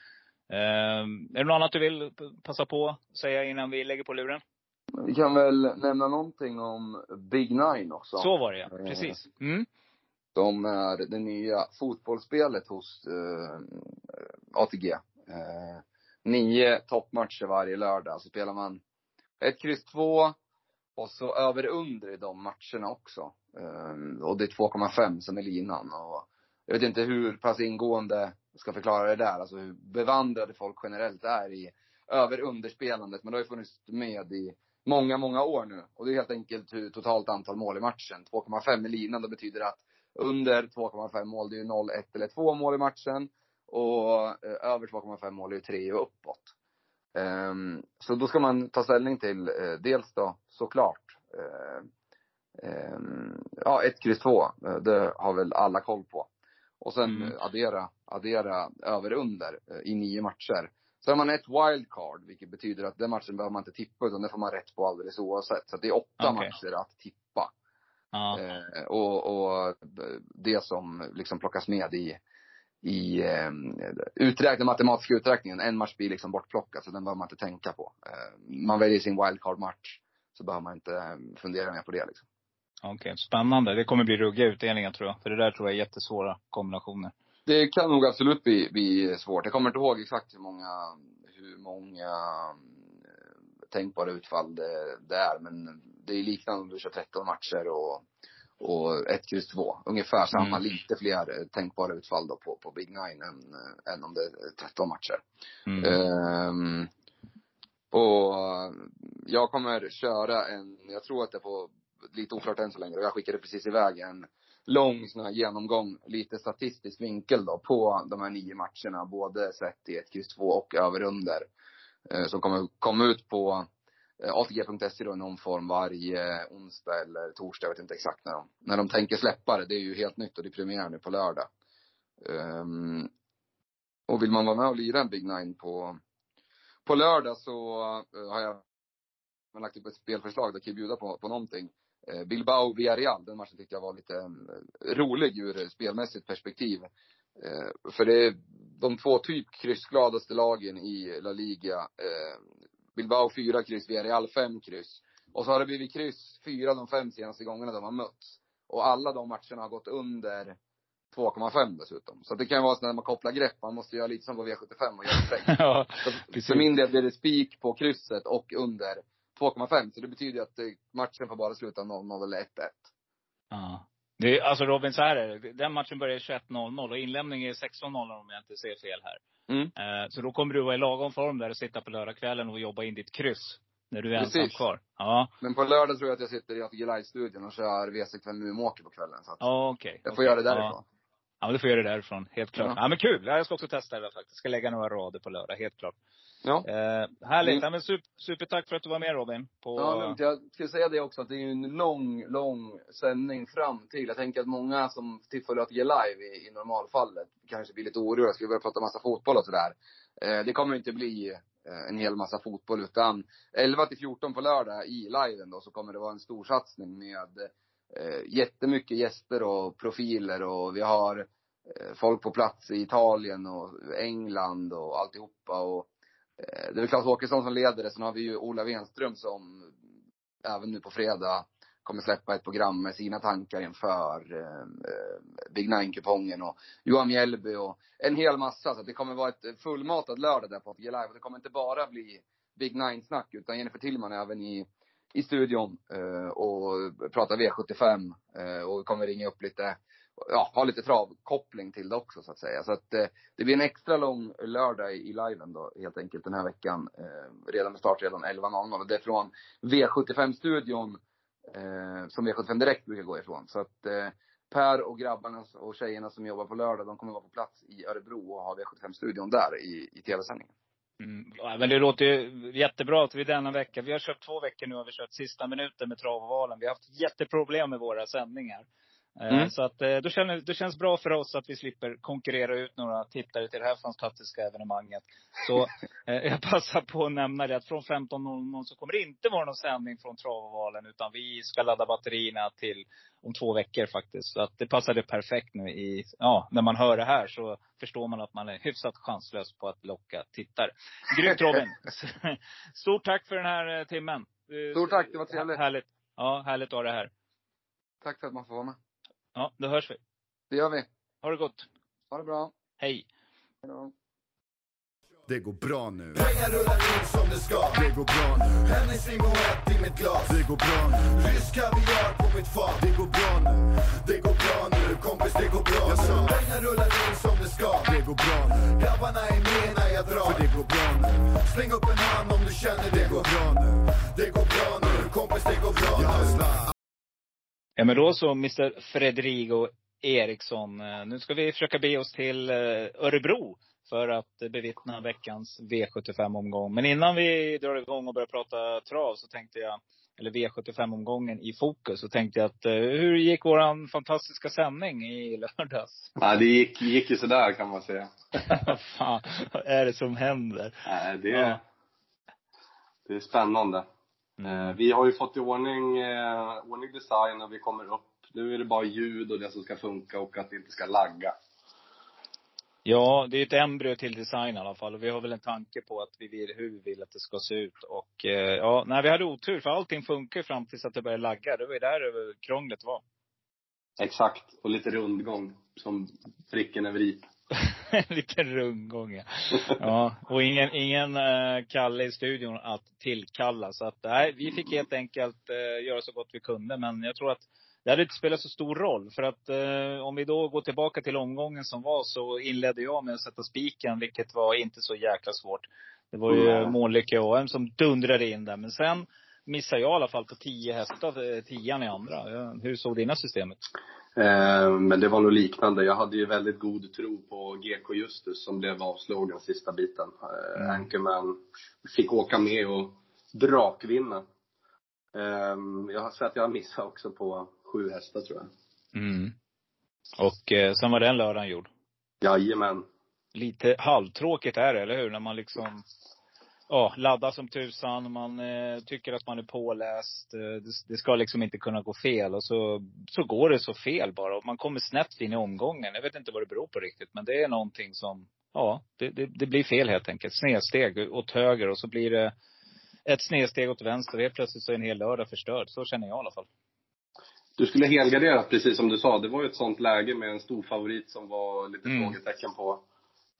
Um, är det något annat du vill passa på att säga innan vi lägger på luren? Vi kan väl nämna någonting om Big Nine också. Så var det, ja. Precis. Mm. De är det nya fotbollsspelet hos eh, A T G. Eh, nio toppmatcher varje lördag. Så spelar man ett kryss två. Och så över under i de matcherna också. Eh, och det är två komma fem som är linan. Och jag vet inte hur pass ingående jag ska förklara det där. Alltså hur bevandrade folk generellt är i över underspelandet. Men det har ju funnits med i många, många år nu. Och det är helt enkelt hur totalt antal mål i matchen. två komma fem i linan, det betyder att under två komma fem mål, det är ju noll, ett eller två mål i matchen. Och eh, över två komma fem mål är ju tre och uppåt. Ehm, så då ska man ta ställning till eh, dels då såklart. Eh, eh, ja, ett kryss två. Eh, det har väl alla koll på. Och sen mm. addera, addera över under eh, i nio matcher. Så har man ett wildcard, vilket betyder att den matchen behöver man inte tippa, utan det får man rätt på alldeles oavsett. Så att det är åtta okay. matcher att tippa. Ah. Eh, och, och det som liksom plockas med i, i eh, uträkningen, matematiska uträkningen, en match blir liksom bortplockad, så den behöver man inte tänka på. Eh, man väljer sin wildcard-match, så behöver man inte fundera mer på det. Liksom. Okej, okay, spännande. Det kommer bli ruggiga utdelningar, tror jag. För det där tror jag är jättesvåra kombinationer. Det kan nog absolut bli, bli svårt. Jag kommer inte ihåg exakt hur många, hur många tänkbara utfall det, det är. Men det är liknande om du kör tretton matcher och, och ett kryss två. Ungefär samma, mm. lite fler tänkbara utfall då på, på Big Nine än, än om det är tretton matcher. Mm. Um, och jag kommer köra en, jag tror att det får lite oklart än så länge. Jag skickade precis iväg en lång sån här genomgång, lite statistisk vinkel då på de här nio matcherna, både sett i ett kryss två och över under, eh, som kommer komma ut på eh, A T G punkt S E då i någon form varje onsdag eller torsdag, jag vet inte exakt när de, när de tänker släppa det. Det är ju helt nytt och det är premiär nu på lördag. Um, och vill man vara med och lira en Big Nine på, på lördag, så uh, har jag man lagt upp ett spelförslag där kan bjuda på, på någonting. Bilbao Villarreal, den matchen tyckte jag var lite rolig ur spelmässigt perspektiv. För det är de två typ kryssgladaste lagen i La Liga. Bilbao fyra kryss, Villarreal fem kryss. Och så har det blivit kryss fyra de fem senaste gångerna de har mötts. Och alla de matcherna har gått under två komma fem dessutom. Så det kan vara så när man kopplar grepp, man måste göra lite som på V sjuttiofem och göra ja, så, för min del blir det spik på krysset och under två komma fem, så det betyder att matchen får bara sluta noll noll eller ett ett. Ja. Det är, alltså Robin, så här är det. Den matchen börjar tjugoett noll noll och inlämningen är sexton noll noll om jag inte ser fel här. Mm. Uh, så då kommer du vara i lagom form där och sitta på lördagskvällen och jobba in ditt kryss. När du är precis ensam kvar. Ja. Men på lördag tror jag att jag sitter i A T G Live-studion och kör V sextiofem nu och åker på kvällen. Så att ja, okay. jag får okay. göra det därifrån. Ja. Ja, men du får göra det därifrån. Helt klart. Ja, ja men kul. Jag ska också testa det faktiskt. Jag ska lägga några rader på lördag. Helt klart. Ja. Eh, härligt. Mm. Ja, men super, super tack för att du var med, Robin. På... Ja, lugnt. Jag skulle säga det också. Att det är ju en lång, lång sändning fram till. Jag tänker att många som tittar på A T G Live i, i normalfallet kanske blir lite oroliga. Ska vi börja prata massa fotboll och sådär. Eh, det kommer inte bli eh, en hel massa fotboll. Utan elva till fjorton på lördag i liven då, så kommer det vara en stor satsning med... Eh, jättemycket gäster och profiler, och vi har eh, folk på plats i Italien och England och alltihopa, och eh, det är Claes Åkesson som leder det. Sen har vi ju Ola Wenström som även nu på fredag kommer släppa ett program med sina tankar inför eh, Big Nine-kupongen, och Johan Mjällby och en hel massa. Så det kommer vara ett fullmatat lördag där på A T G Live, och det kommer inte bara bli Big Nine-snack, utan Jennifer Tillman är även i i studion och prata V sjuttiofem, och kommer ringa upp lite, ja, ha lite travkoppling till det också, så att säga. Så att det blir en extra lång lördag i liven då, helt enkelt den här veckan, redan med start redan elva noll noll, och det är från V sjuttiofem-studion som V sjuttiofem direkt brukar gå ifrån. Så att Per och grabbarna och tjejerna som jobbar på lördag, de kommer vara på plats i Örebro och ha V sjuttiofem-studion där i, i tv-sändningen. Mm, men det låter ju jättebra att vi denna vecka, vi har köpt två veckor nu, har vi kört sista minuten med Travovalen. Vi har haft jätteproblem med våra sändningar. Mm. Så att då känner, det känns bra för oss att vi slipper konkurrera ut några tittare till det här fantastiska evenemanget. Så jag passar på att nämna det, att från femton noll noll så kommer det inte vara någon sändning från Travovalen, utan vi ska ladda batterierna till om två veckor faktiskt. Så att det passade perfekt nu i, ja, när man hör det här så förstår man att man är hyfsat chanslös på att locka tittare. Grymt, Robin. Stort tack för den här timmen. Stort tack, det var trevligt. Härligt. Ja, härligt att ha det här. Tack för att man får vara med. Ja, då hörs vi. Det gör vi. Ha det gott. Ha det bra. Hej. Hejdå. Det går bra nu. Pengar rullar in som det ska. Det går bra nu. Hennes ring och ett i mitt glas. Det går bra nu. Rysk kaviar på mitt fat. Det går bra nu. Det går bra nu. Kompis, det går bra nu. Pengar rullar in som det ska. Det går bra nu. Grabbarna är med när jag drar. För det går bra nu. Släng upp en hand om du känner det går bra nu. Det går bra nu. Kompis, det går bra nu. Ja, men då så mister Fredrigo Eriksson. Nu ska vi försöka be oss till Örebro för att bevittna veckans V sjuttiofem-omgång. Men innan vi drar igång och börjar prata trav så tänkte jag, eller V sjuttiofem-omgången i fokus, så tänkte jag att hur gick våran fantastiska sändning i lördags? Ja, det gick, gick ju sådär kan man säga. Fan, vad är det som händer? Ja, det, är, ja. det är spännande. Mm. Vi har ju fått i ordning, ordning design och vi kommer upp. Nu är det bara ljud och det som ska funka och att det inte ska lagga. Ja, det är ett embryo till design i alla fall. Och vi har väl en tanke på att vi vill, hur vi vill att det ska se ut. Och eh, ja, när vi hade otur för allting funkar fram tills att det började lagga. Det var ju där över krånglet var. Exakt, och lite rundgång som pricken över i. Lite rundgång, ja. Ja. Och ingen, ingen eh, Kalle i studion att tillkalla. Så att nej, vi fick helt enkelt eh, göra så gott vi kunde. Men jag tror att det hade inte spelat så stor roll. För att eh, om vi då går tillbaka till omgången som var, så inledde jag med att sätta spiken. Vilket var inte så jäkla svårt. Det var ju mm. Månlycke A M som dundrade in där. Men sen missade jag i alla fall på tio hästar. Tian i andra. Hur såg dina systemet? Eh, men det var nog liknande. Jag hade ju väldigt god tro på G K Justus som blev avslagen sista biten. Eh, Ankerman fick åka med och drakvinna. Eh, jag har sett att jag missade också på sju hästar tror jag. Mm. Och eh, sen var den lördagen gjord. Jajamän. Lite halvtråkigt är det, eller hur? När man liksom ja, laddar som tusan. Man eh, tycker att man är påläst. Eh, det, det ska liksom inte kunna gå fel. Och så, så går det så fel bara. Och man kommer snett in i omgången. Jag vet inte vad det beror på riktigt. Men det är någonting som, ja, det, det, det blir fel helt enkelt. Snedsteg åt höger. Och så blir det ett snedsteg åt vänster. Och helt plötsligt så är en hel lördag förstörd. Så känner jag i alla fall. Du skulle helgardera, precis som du sa. Det var ju ett sånt läge med en stor favorit som var lite mm. frågetecken på.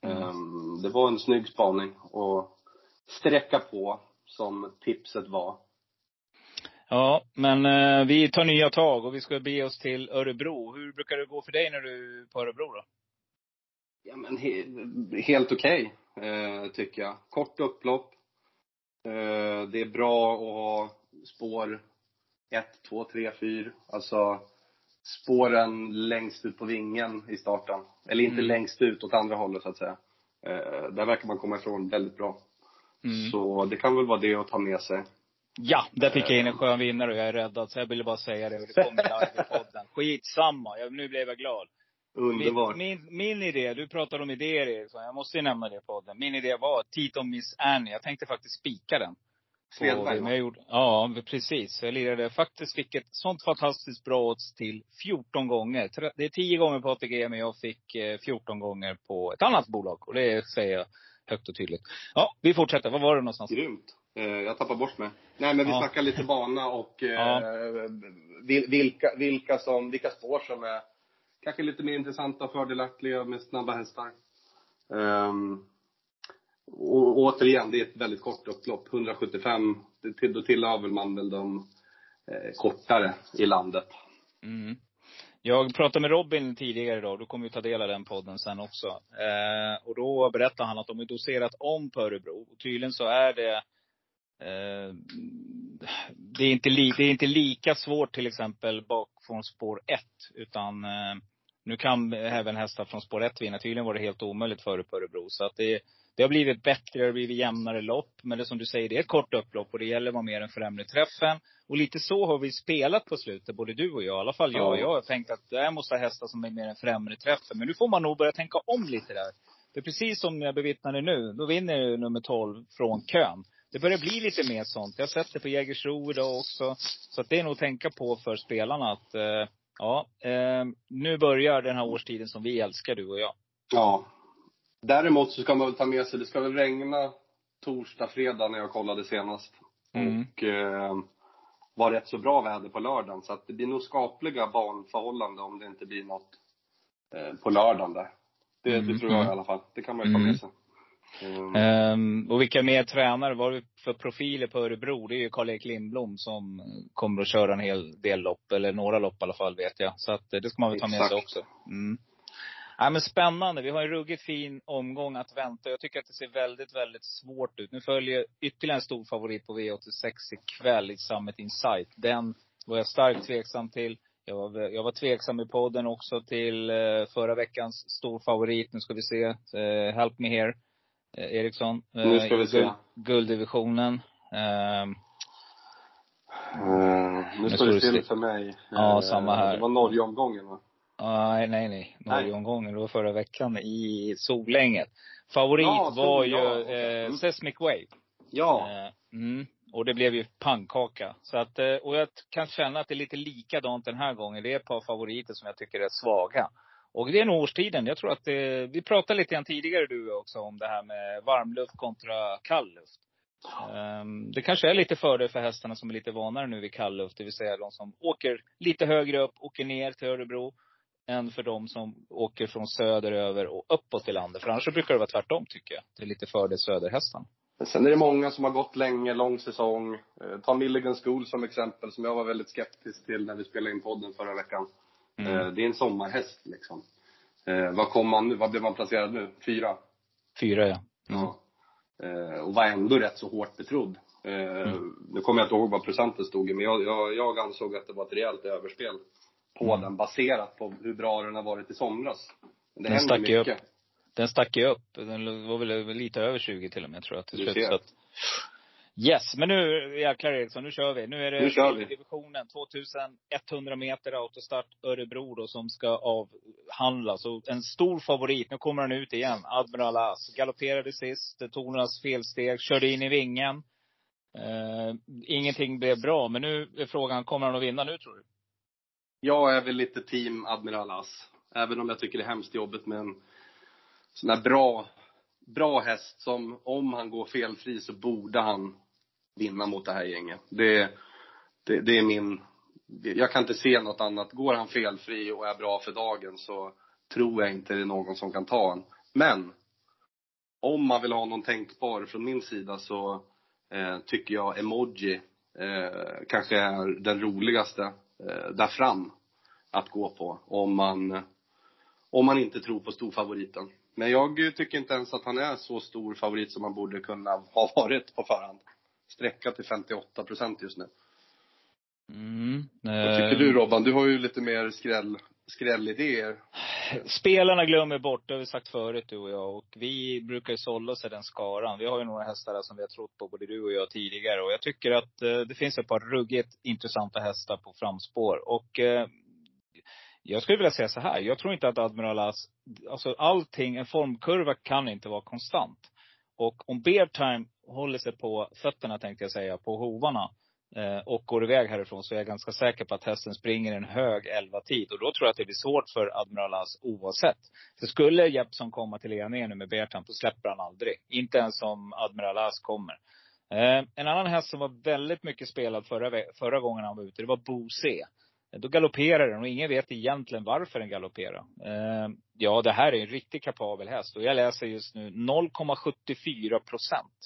Mm. Um, det var en snygg spaning och sträcka på som tipset var. Ja, men uh, vi tar nya tag och vi ska be oss till Örebro. Hur brukar det gå för dig när du är på Örebro då? Ja, men he- helt okej okay, uh, tycker jag. Kort upplopp. Uh, det är bra att ha spår ett, två, tre, fyra. Alltså spåren längst ut på vingen i starten. Eller inte mm. längst ut åt andra hållet så att säga. eh, Där verkar man komma ifrån väldigt bra. mm. Så det kan väl vara det att ta med sig. Ja, där fick jag in en skön vinnare och jag är räddad. Så jag ville bara säga det, det kommer live i podden. Skitsamma, jag, nu blev jag glad. Underbart. Min, min, min idé, du pratar om idéer Eriksson. Jag måste ju nämna det i podden. Min idé var Tito Miss Annie. Jag tänkte faktiskt spika den. Jag gjorde, ja, precis. Jag lirade faktiskt, fick ett sånt fantastiskt bra odds till fjorton gånger. Det är tio gånger på A T G, men jag fick fjorton gånger på ett annat bolag. Och det säger jag högt och tydligt. Ja, vi fortsätter. Vad var det någonstans? Grymt. Jag tappar bort mig. Nej, men vi ja. snackar lite bana och ja. vilka, vilka, som, vilka spår som är kanske lite mer intressanta och fördelaktiga med snabba hästar. Um. Och återigen, det är ett väldigt kort upplopp. etthundrasjuttiofem, till och till har väl man väl de eh, kortare i landet. Mm. Jag pratade med Robin tidigare idag. Då kommer vi ta del av den podden sen också. Eh, och då berättade han att de är doserat om på Örebro. Och tydligen så är det, eh, det, är inte li- det är inte lika svårt till exempel bak från spår ett. Utan eh, nu kan även hästar från spår ett vinna. Tydligen var det helt omöjligt före på Örebro. Så att det är... Det har blivit bättre, det har blivit jämnare lopp. Men det som du säger, det är ett kort upplopp. Och det gäller att vara mer än främre träffen. Och lite så har vi spelat på slutet, både du och jag. I alla fall jag och jag har tänkt att jag måste ha hästar som är mer än främre träffen. Men nu får man nog börja tänka om lite där. Det är precis som jag bevittnade nu. Då vinner nummer tolv från kön. Det börjar bli lite mer sånt. Jag har sett det på Jägersro idag också. Så att det är nog att tänka på för spelarna. Att eh, ja, eh, nu börjar den här årstiden som vi älskar, du och jag. Ja. Däremot så ska man väl ta med sig, det ska väl regna torsdag, fredag när jag kollade senast. Mm. Och eh, var rätt så bra väder på lördagen. Så att det blir nog skapliga banförhållanden om det inte blir något eh, på lördagen där. Det, mm. det tror jag i alla fall. Det kan man ju ta med sig. Mm. Um, och vilka mer tränare var det för profiler på Örebro? Det är ju Karl-Erik Lindblom som kommer att köra en hel del lopp, eller några lopp i alla fall vet jag. Så att, det ska man väl ta med sig också. Mm. Ja, men spännande, vi har en ruggigt fin omgång att vänta. Jag tycker att det ser väldigt väldigt svårt ut. Nu följer ytterligare en stor favorit på V åttiosex ikväll i Summit Insight. Den var jag starkt tveksam till. Jag var, jag var tveksam i podden också till eh, förra veckans stor favorit. Nu ska vi se, eh, help me here Eriksson, nu ska vi se. Gulddivisionen. Um, uh, nu, nu står det still för mig. Ja, uh, samma här. Det var Norge-omgången va? Uh, nej, nej. Norge-omgången, det var förra veckan i Solänget. Favorit ja, så, var ju ja, okay. uh, Seismic Wave. Ja. Uh, mm, och det blev ju pannkaka. Så att, uh, och jag kan känna att det är lite likadant den här gången. Det är ett par favoriter som jag tycker är svaga. Och det är nog årstiden. Jag tror att det, vi pratade lite grann tidigare du också om det här med varmluft kontra kallluft. Um, det kanske är lite fördel för hästarna som är lite vanare nu vid kallluft. Det vill säga de som åker lite högre upp, åker ner till Örebro. Än för de som åker från söder över och uppåt till landet. För annars så brukar det vara tvärtom tycker jag. Det är lite fördel söderhästarna. Sen är det många som har gått länge, lång säsong. Ta Milligan School som exempel som jag var väldigt skeptisk till när vi spelade in podden förra veckan. Mm. Det är en sommarhäst liksom. Eh, vad kom man nu? Vad blev man placerad nu? Fyra? Fyra ja. Mm. ja. Eh, och var ändå rätt så hårt betrodd. Eh, mm. Nu kommer jag inte ihåg vad procenten stod i. Men jag, jag, jag ansåg att det var ett rejält överspel på mm. den. Baserat på hur bra den har varit i somras. Det den stack mycket. Upp. Den stack ju upp. Den var väl lite över tjugo till och med tror jag. Till slut, så att... Yes, men nu jäklar Eriksson, nu kör vi. Nu är det divisionen tjugoett hundra meter autostart Örebro då, som ska avhandlas. Och en stor favorit, nu kommer han ut igen. Admiral Asson galopperade sist, Tornas felsteg, körde in i vingen. Eh, ingenting blev bra, men nu är frågan, kommer han att vinna nu tror du? Jag är väl lite team Admiral Asson. Även om jag tycker det är hemskt jobbet med en sån här bra... Bra häst som om han går felfri så borde han vinna mot det här gänget. Det, det, det är min... Jag kan inte se något annat. Går han felfri och är bra för dagen så tror jag inte det är någon som kan ta han. Men om man vill ha någon tänkbar från min sida så eh, tycker jag Emoji eh, kanske är den roligaste eh, där fram att gå på. Om man, om man inte tror på storfavoriten. Men jag tycker inte ens att han är så stor favorit som han borde kunna ha varit på förhand. Sträcka till femtioåtta procent just nu. Mm, eh... Vad tycker du Robban? Du har ju lite mer skräll, skrällidéer. Spelarna glömmer bort, det har vi sagt förut du och jag. Och vi brukar ju sålla sig den skaran. Vi har ju några hästar där som vi har trott på, både du och jag tidigare. Och jag tycker att eh, det finns ett par ruggigt intressanta hästar på framspår. Och... Eh, jag skulle vilja säga så här. Jag tror inte att Admiral Asson, alltså allting, en formkurva kan inte vara konstant. Och om Bear Time håller sig på fötterna tänkte jag säga, på hovarna. Eh, och går iväg härifrån så är jag ganska säker på att hästen springer en hög elva-tid. Och då tror jag att det blir svårt för Admiral Asson oavsett. Så skulle Jeppson komma till er ner nu med Bear Time så släpper han aldrig. Inte ens om Admiral Asson kommer. Eh, en annan häst som var väldigt mycket spelad förra, förra gången han var ute, det var Bo C. Då galopperar den och ingen vet egentligen varför den galopperar. Eh, ja, det här är en riktigt kapabel häst. Och jag läser just nu noll komma sjuttiofyra procent.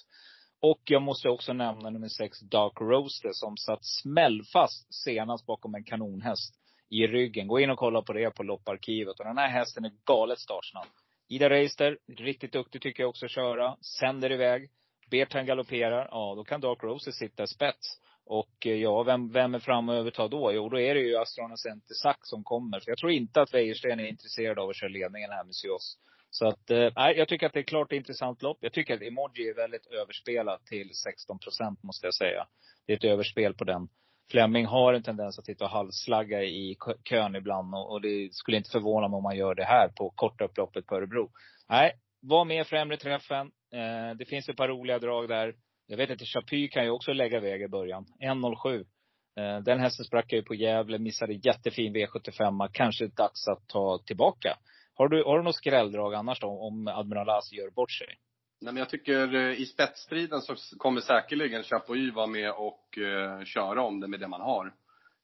Och jag måste också nämna nummer sex Dark Roadster som satt smällfast senast bakom en kanonhäst i ryggen. Gå in och kolla på det på lopparkivet. Och den här hästen är galet startsnabb. Ida Reister, riktigt duktig tycker jag också att köra. Sänder iväg. Bertan galopperar. Ja, då kan Dark Roadster sitta i spets. Och ja, vem, vem är fram och övertar då? Jo, då är det ju Astronas Entisak som kommer. För jag tror inte att Wäjersten är intresserad av att köra ledningen här med Sios. Så att, nej, eh, jag tycker att det är klart ett intressant lopp. Jag tycker att Emoji är väldigt överspelat till sexton procent måste jag säga. Det är ett överspel på den. Fleming har en tendens att titta och halsslagga i kön ibland. Och, och det skulle inte förvåna mig om man gör det här på korta upploppet på Örebro. Nej, var med främre träffen. Eh, det finns ett par roliga drag där. Jag vet inte, Chapy kan ju också lägga väg i början. ett noll sju. Den hästen sprack ju på Gävle. Missade jättefin V sjuttiofem. Kanske dags att ta tillbaka. Har du, har du något skrälldrag annars då, om Admiral Asson gör bort sig? Nej, men jag tycker i spetsstriden så kommer säkerligen Chapuis vara med och uh, köra om det med det man har.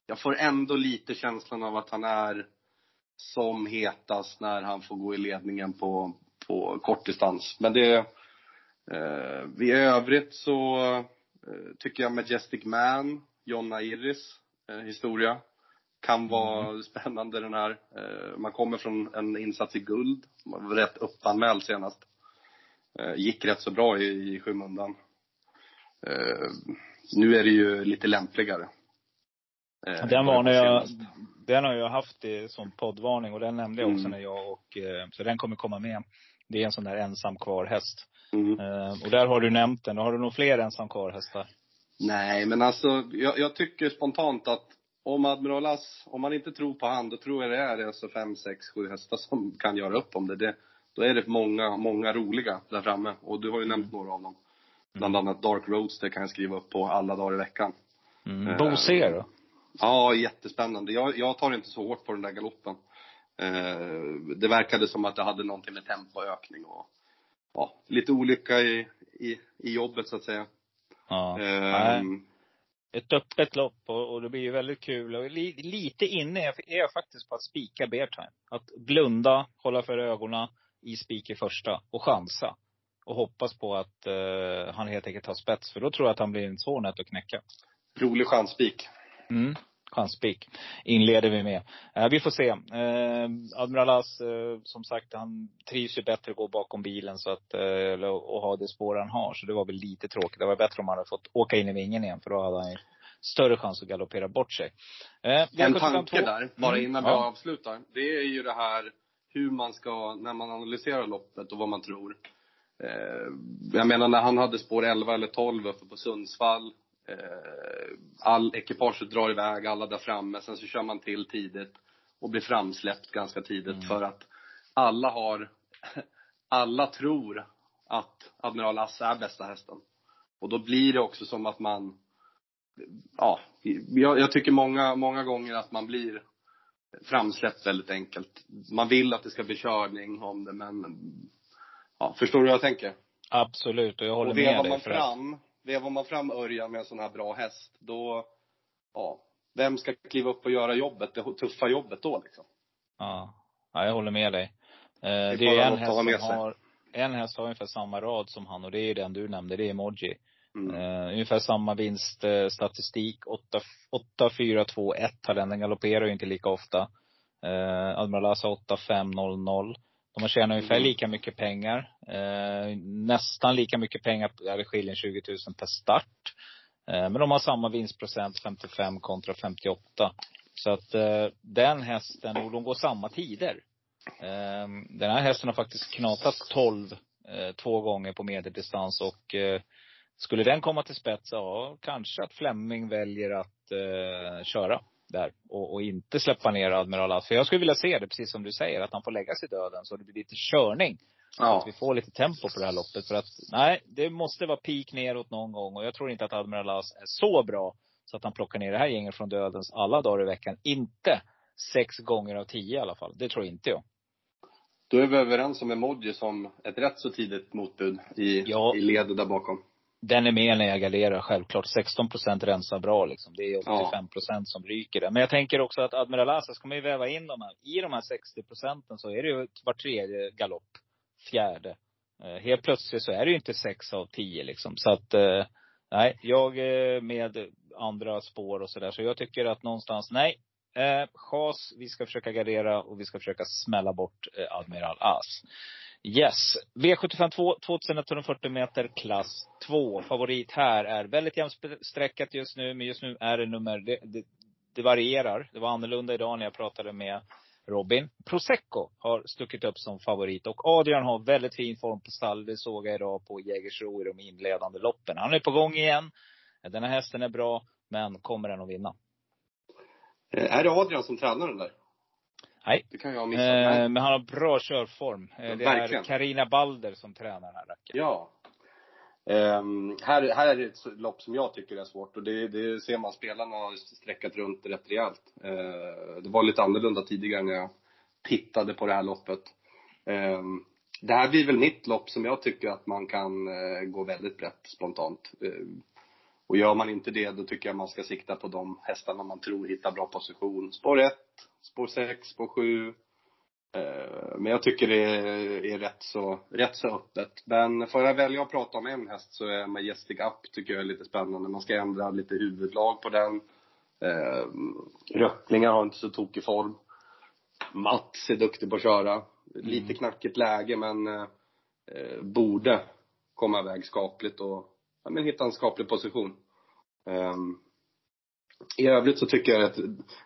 Jag får ändå lite känslan av att han är som hetast när han får gå i ledningen på, på kortdistans. Men det uh, i övrigt så uh, tycker jag Majestic Man, Jonna Irris uh, historia kan vara mm. spännande den här. Uh, man kommer från en insats i guld. Man var rätt uppanmäld senast. Gick rätt så bra i, i skymundan. Uh, nu är det ju lite lämpligare. Uh, den, var när jag, den har jag haft i, som poddvarning. Och den nämnde jag också mm. när jag. Och, uh, så den kommer komma med. Det är en sån där ensam kvarhäst. Mm. Uh, och där har du nämnt den. Har du nog fler ensam kvarhästar? Nej, men alltså. Jag, jag tycker spontant att. Om Admiral Asson, om man inte tror på han. Då tror jag det är alltså fem, sex, sju hästar som kan göra upp om det. det Då är det många, många roliga där framme. Och du har ju mm. nämnt några av dem. Bland annat Dark Roadster kan jag skriva upp på alla dagar i veckan. Mm. Boser då? Ja, jättespännande. Jag, jag tar inte så hårt på den där galoppen. Eh, det verkade som att det hade någonting med tempoökning. Och, ja, lite olycka i, i, i jobbet så att säga. Ja. Eh, Ett öppet lopp och, och det blir ju väldigt kul. Och li, lite inne är jag faktiskt på att spika Bear Time. Att blunda, hålla för ögonen. I spik i första och chansa. Och hoppas på att uh, han helt enkelt tar spets. För då tror jag att han blir en svår nät att knäcka. Rolig chansspik. Mm, chansspik. Inleder vi med. Uh, vi får se. Uh, Admiral Asson, uh, som sagt, han trivs ju bättre att gå bakom bilen. Så att, uh, och ha det spår han har. Så det var väl lite tråkigt. Det var bättre om han hade fått åka in i vingen igen. För då hade han större chans att galoppera bort sig. Uh, en tanke där, bara innan mm. jag avslutar. Det är ju det här. Hur man ska, när man analyserar loppet och vad man tror. Eh, jag menar när han hade spår elva eller tolv uppe på Sundsvall. Eh, all ekipage drar iväg, alla där framme. Sen så kör man till tidigt och blir framsläppt ganska tidigt. Mm. För att alla har, alla tror att Admiral Asson är bästa hästen. Och då blir det också som att man, ja, jag, jag tycker många, många gånger att man blir framsläppt väldigt enkelt. Man vill att det ska bli körning om det, men ja, förstår du vad jag tänker? Absolut, och jag håller och med dig. Man fram, vevar man fram Örjan med en sån här bra häst, då ja, vem ska kliva upp och göra jobbet, det tuffa jobbet då liksom? Ja, ja jag håller med dig. Det är, det är en häst som har en häst har ungefär samma rad som han, och det är den du nämnde, det är Emoji. Mm. Uh, ungefär samma vinststatistik. åtta fyra två ett. Den galopperar ju inte lika ofta. uh, Admiral Asson åtta fem noll noll. De har tjänat ungefär mm. lika mycket pengar. uh, Nästan lika mycket pengar. Det skiljer tjugo tusen per start. uh, Men de har samma vinstprocent, femtiofem kontra femtioåtta. Så att uh, den hästen, och de går samma tider. uh, Den här hästen har faktiskt knatat tolv uh, två gånger på medeldistans. Och uh, skulle den komma till spets, ja, kanske att Flemming väljer att eh, köra där. Och, och inte släppa ner Admiral Asson. För jag skulle vilja se det, precis som du säger, att han får lägga sig i döden. Så det blir lite körning. Ja. Att vi får lite tempo på det här loppet. För att, nej, det måste vara peak neråt någon gång. Och jag tror inte att Admiral Asson är så bra så att han plockar ner det här gänget från dödens alla dagar i veckan. Inte sex gånger av tio i alla fall. Det tror inte jag. Då är vi överens om Emoji som ett rätt så tidigt motbud i, ja. i ledet där bakom. Den är med när jag gallerar, självklart. sexton procent rensar bra liksom. Det är åttiofem procent ja. som ryker det. Men jag tänker också att Admiral Asson kommer ju väva in de här. I de här sextio procenten så är det ju var tredje galopp. Fjärde. Eh, helt plötsligt så är det ju inte sex av tio liksom. Så att, eh, nej. Jag eh, med andra spår och sådär. Så jag tycker att någonstans, nej. Eh, chas, vi ska försöka gardera och vi ska försöka smälla bort eh, Admiral Asson. Yes, V sjuttiofem två, tvåtusen etthundrafyrtio meter, klass två. Favorit här är väldigt jämsträckat just nu. Men just nu är det nummer, det, det, det varierar. Det var annorlunda idag när jag pratade med Robin. Prosecco har stuckit upp som favorit. Och Adrian har väldigt fin form på stall. Det såg jag idag på Jägersro i de inledande loppen. Han är på gång igen. Den här hästen är bra, men kommer den att vinna? Är det Adrian som tränar den där? Nej, det kan jag missa. Eh, men han har bra körform. Eh, det Verkligen. Är Carina Balder som tränar den här racken. Ja. Um, här, här är det ett lopp som jag tycker är svårt. Och det, det ser man, spelarna har sträckat runt rätt rejält. Uh, det var lite annorlunda tidigare när jag tittade på det här loppet. Um, det här blir väl mitt lopp som jag tycker att man kan eh, gå väldigt brett spontant. Eh, och gör man inte det, då tycker jag man ska sikta på de hästarna man tror hittar bra position. Spår ett, spår sex, spår sju. Eh, men jag tycker det är, är rätt, så, rätt så öppet. Men för att välja att prata om en häst så är Majestic Up, tycker jag är lite spännande. Man ska ändra lite huvudlag på den. Eh, Röttlingar har inte så tokig form. Mats är duktig på att köra. Lite mm. knackigt läge, men eh, borde komma iväg skapligt och ja, men hitta en skaplig position. Eh, I övrigt så tycker jag att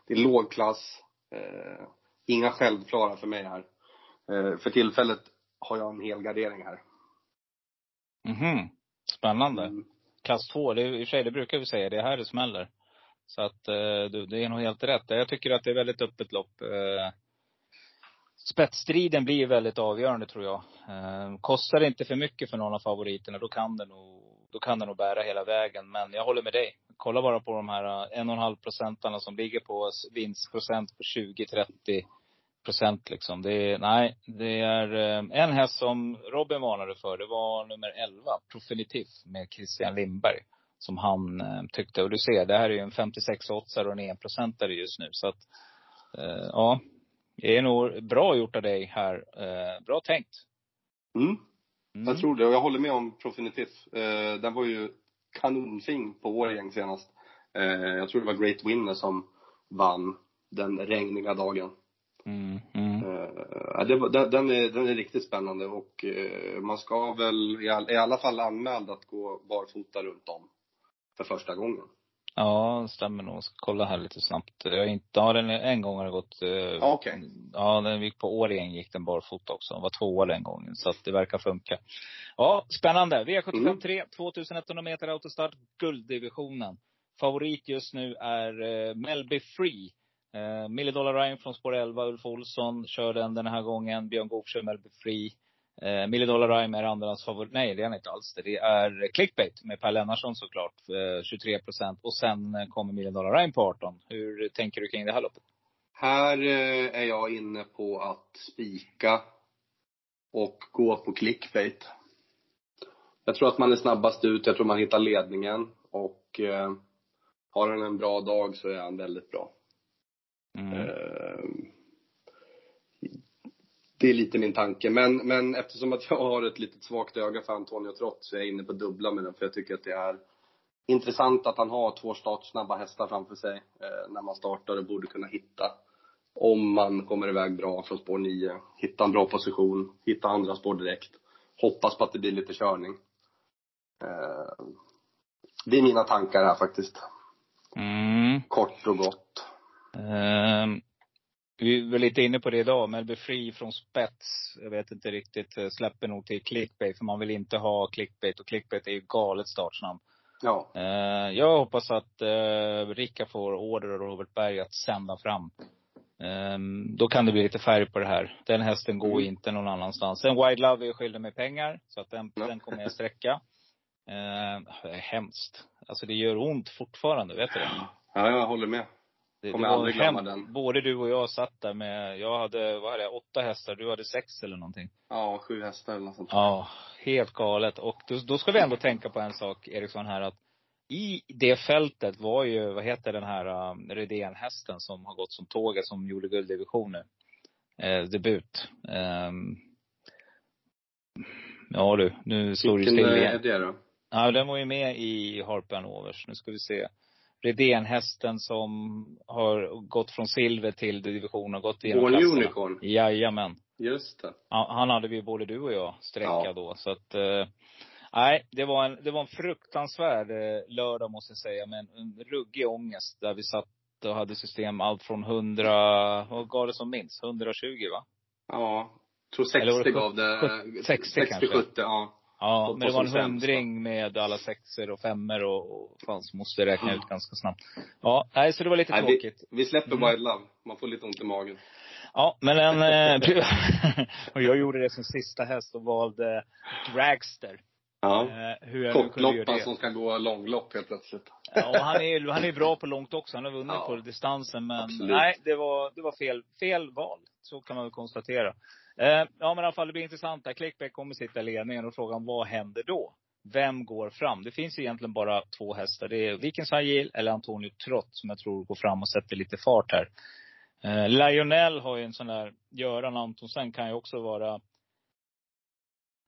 det är lågklass. Eh, inga självklara för mig här. Eh, för tillfället har jag en hel gardering här. Mhm, spännande. Mm. Klass två, det är, i och för sig, det brukar vi säga, det är här det smäller. Så att eh, du, det är nog helt rätt. Jag tycker att det är väldigt öppet lopp. Eh. Spetsstriden blir väldigt avgörande, tror jag. Eh, kostar det inte för mycket för någon av favoriterna, då kan det nog, då kan det nog bära hela vägen. Men jag håller med dig. Kolla bara på de här en och en halv procentarna som ligger på vinstprocent på tjugo till trettio procent. Liksom. Det är, nej, det är eh, en häst som Robin varnade för. Det var nummer elva, Profinitiv, med Christian Lindberg. Som han eh, tyckte. Och du ser, det här är ju en femtiosex åttsare och en en procentare just nu. Så att, eh, ja... Det är nog bra gjort av dig här. Eh, bra tänkt. Mm. Mm. Jag tror det. Och jag håller med om Profinitiv. Eh, den var ju kanonfing på vår gäng senast. Eh, jag tror det var Great Winner som vann den regniga dagen. Mm. Mm. Eh, det, den, den, är, den är riktigt spännande. Och eh, man ska väl i, all, i alla fall anmäld att gå barfota runt om. För första gången. Ja, stämmer nog. Ska kolla här lite snabbt. Jag inte, ja, den en gång har det gått. Ah, okay. Ja, den gick på Årjäng, gick den barfota också. Den var tvåa den gången, så att det verkar funka. Ja, spännande. V sjuttiofem tre, mm. tjugoett hundra meter autostart, gulddivisionen. Favorit just nu är eh, Melby Free. Eh, Milliedollar Ryan från spår elva, Ulf Olsson kör den den här gången. Björn Goop kör Melby Free. Eh, Milliedollar Rhyme är andrans favorit. Nej, det är inte alls det. Det är Clickbait med Per Lennarsson såklart, eh, tjugotre procent. Och sen eh, kommer Milliedollar Rhyme på arton. Hur tänker du kring det här loppet? Här eh, är jag inne på att spika och gå på Clickbait. Jag tror att man är snabbast ut. Jag tror man hittar ledningen. Och eh, har han en bra dag så är han väldigt bra. Mm. Eh, Det är lite min tanke. Men, men eftersom att jag har ett litet svagt öga för Antonio Trots, så är jag inne på dubbla med den. För jag tycker att det är intressant att han har två startsnabba hästar framför sig. Eh, när man startar och borde kunna hitta. Om man kommer iväg bra från spår nio. Hitta en bra position. Hitta andra spår direkt. Hoppas på att det blir lite körning. Eh, det är mina tankar här faktiskt. Mm. Kort och gott. Mm. Vi var lite inne på det idag. Melby Free från spets. Jag vet inte riktigt. Släpper nog till Clickbait. För man vill inte ha Clickbait. Och Clickbait är ju galet startsnabb. Ja. Jag hoppas att Ricka får order och Robert Berg att sända fram. Då kan det bli lite färg på det här. Den hästen går mm. inte någon annanstans. Sen Wide Love är skyldig med pengar. Så att den, ja. den kommer jag sträcka. Det är hemskt. Alltså det gör ont fortfarande. Vet du det? Ja, jag håller med. Det, det var hem, den. Både du och jag satt där med, jag hade, vad hade jag, åtta hästar, du hade sex eller någonting. Ja, sju hästar eller något sånt. Ja, helt galet. Och då, då ska vi ändå tänka på en sak, Eriksson, här, att i det fältet var ju, vad heter den här um, Redén-hästen som har gått som tåget, som gjorde gulddivision nu. Eh, debut. Um, ja du, nu slår du still igen. Det då? Ja, den var ju med i Harpen Overs, nu ska vi se. Redén-hästen som har gått från silver till division och gått igenom klasserna. Born Unicorn. Jajamän. Just det. Han hade vi både du och jag sträcka ja. då. Så att, nej, eh, det var en, det var en fruktansvärd eh, lördag måste jag säga. Men en ruggig ångest där vi satt och hade system allt från hundra, vad gav det som minst? hundratjugo va? Ja, jag tror sextio gav det. sextio kanske. sextio sjuttio, ja. Ja, men det var en hundring med alla sexer och femmer och, och fanns måste räkna mm. ut ganska snabbt. Ja, nej, så det var lite nej, tråkigt. Vi, vi släpper Wild mm. Love. Man får lite ont i magen. Ja, men en, och jag gjorde det som sista häst och valde Dragster. Ja, eh, kortloppan som ska gå långlopp helt plötsligt. Ja, och han är han är bra på långt också. Han har vunnit ja, på distansen, men absolut. nej, det var det var fel fel val. Så kan man väl konstatera. Eh, ja men i alla fall, det blir intressant här. Clickbait kommer sitta i ledningen och frågan, vad händer då? Vem går fram? Det finns ju egentligen bara två hästar. Det är Viken High Yield eller Antonio Trott som jag tror går fram och sätter lite fart här. Eh, Lionel har ju en sån där, Göran Antonsen kan ju också vara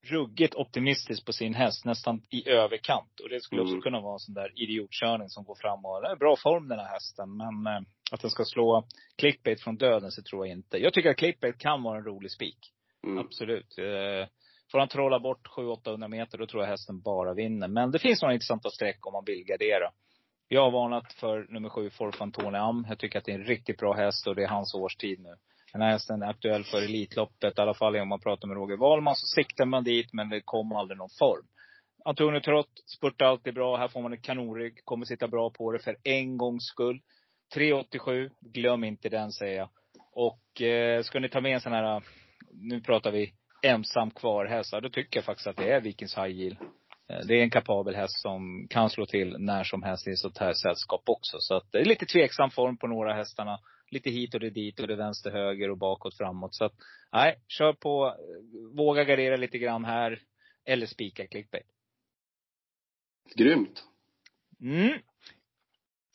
ruggigt optimistisk på sin häst, nästan i överkant. Och det skulle mm. också kunna vara en sån där idiotkörning som går fram och det är bra form den här hästen. Men eh, att den ska slå Clickbait från döden så tror jag inte. Jag tycker att Clickbait kan vara en rolig spik. Mm. Absolut. Eh, får han trolla bort sju åttahundra meter, då tror jag hästen bara vinner. Men det finns några intressanta streck om man vill gardera. Jag har varnat för nummer sju, Forfantone Amn. Jag tycker att det är en riktigt bra häst och det är hans årstid nu. Den här hästen är aktuell för Elitloppet. I alla fall om man pratar med Roger Valman så siktar man dit, men det kommer aldrig någon form. Antonio Trott spurtar alltid bra. Här får man en kanonrygg. Kommer sitta bra på det för en gångs skull. tre åttiosju. Glöm inte den, säger jag. Och eh, ska ni ta med en sån här, nu pratar vi ensam kvar hästar, då tycker jag faktiskt att det är Vikens High Yield. Det är en kapabel häst som kan slå till när som helst i sånt här sällskap också. Så att det är lite tveksam form på några hästarna. Lite hit och det dit och det vänster höger och bakåt framåt. Så att nej, kör på. Våga gardera lite grann här. Eller spika Clickbait. Grymt. Mm.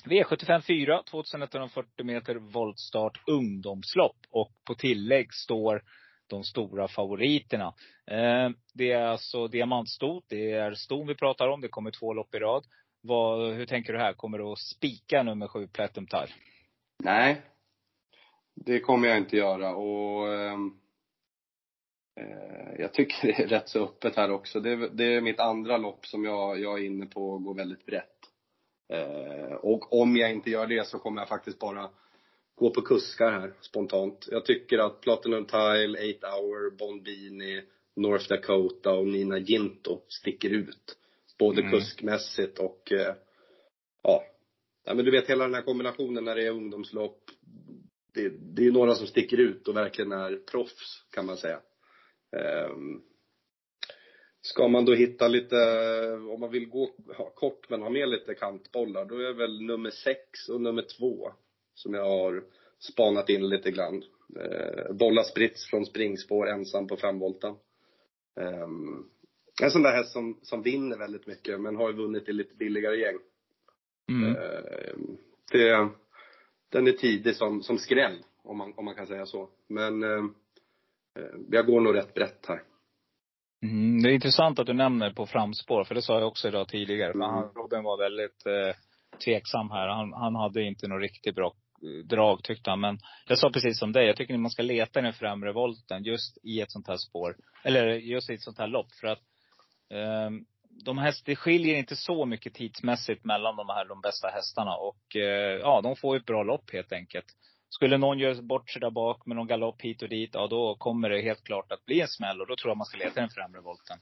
V sjuttiofem fyra, tjugoett fyrtio meter voltstart ungdomslopp. Och på tillägg står de stora favoriterna. Eh, det är alltså diamantstot. Det är ston vi pratar om. Det kommer två lopp i rad. Vad, hur tänker du här? Kommer du att spika nummer sju Platinum Tile? Nej. Det kommer jag inte göra. Och eh, jag tycker det är rätt så öppet här också. Det, det är mitt andra lopp som jag, jag är inne på och går väldigt brett. Eh, och om jag inte gör det så kommer jag faktiskt bara gå på kuskar här spontant. Jag tycker att Platinum Tile, åtta Hour, Bombini, North Dakota och Nina Ginto sticker ut. Både mm. kuskmässigt och eh, ja. Ja, men du vet hela den här kombinationen när det är ungdomslopp. Det, det är några som sticker ut och verkligen är proffs, kan man säga. Ehm, ska man då hitta lite, om man vill gå ja, kort men ha med lite kantbollar, då är väl nummer sex och nummer två som jag har spanat in lite grann. Ehm, bollar sprits från springspår ensam på framvoltan. Ehm, en sån där häst som, som vinner väldigt mycket men har ju vunnit i lite billigare gäng. Mm. Ehm, det Den är tidig som, som skräll, om man, om man kan säga så. Men eh, jag går nog rätt brett här. Mm, det är intressant att du nämner på framspår. För det sa jag också idag tidigare. Men han, Robin var väldigt eh, tveksam här. Han, han hade inte något riktigt bra drag, tyckte han. Men jag sa precis som dig. Jag tycker att man ska leta i den främre volten just i ett sånt här spår. Eller just i ett sånt här lopp. För att eh, de häst, det skiljer inte så mycket tidsmässigt mellan de här de bästa hästarna. Och eh, ja, de får ju ett bra lopp helt enkelt. Skulle någon göra bort sig där bak med någon galopp hit och dit, ja då kommer det helt klart att bli en smäll. Och då tror jag man ska leta den främre volten.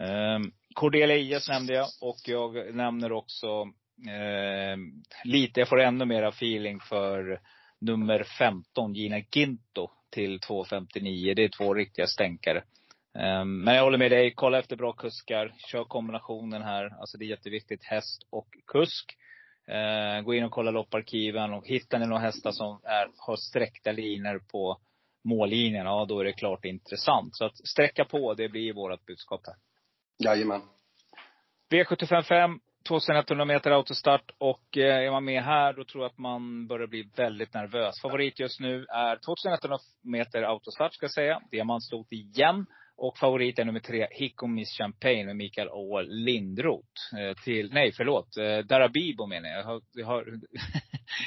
Eh, Cordelia I S nämnde jag. Och jag nämner också eh, lite, jag får ännu mera feeling för nummer femton, Gina Ginto till två femtionio. Det är två riktiga stänkare. Men jag håller med dig, kolla efter bra kuskar. Kör kombinationen här. Alltså det är jätteviktigt, häst och kusk. Gå in och kolla lopparkiven. Och hittar ni några hästar som är, har sträckta linjer på mållinjen, ja då är det klart intressant. Så att sträcka på, det blir vårt budskap här. Jajamän. V sjuttiofem fem, tjugoett hundra meter autostart. Och är man med här, då tror jag att man börjar bli väldigt nervös. Favorit just nu är tjugoett hundra meter autostart, ska jag säga. Diamantstot igen. Och favorit är nummer tre, Hicko Miss Champagne med Mikael Å. Lindroth. Eh, till, nej, förlåt. Eh, Darabibo menar jag. Jag har, jag har,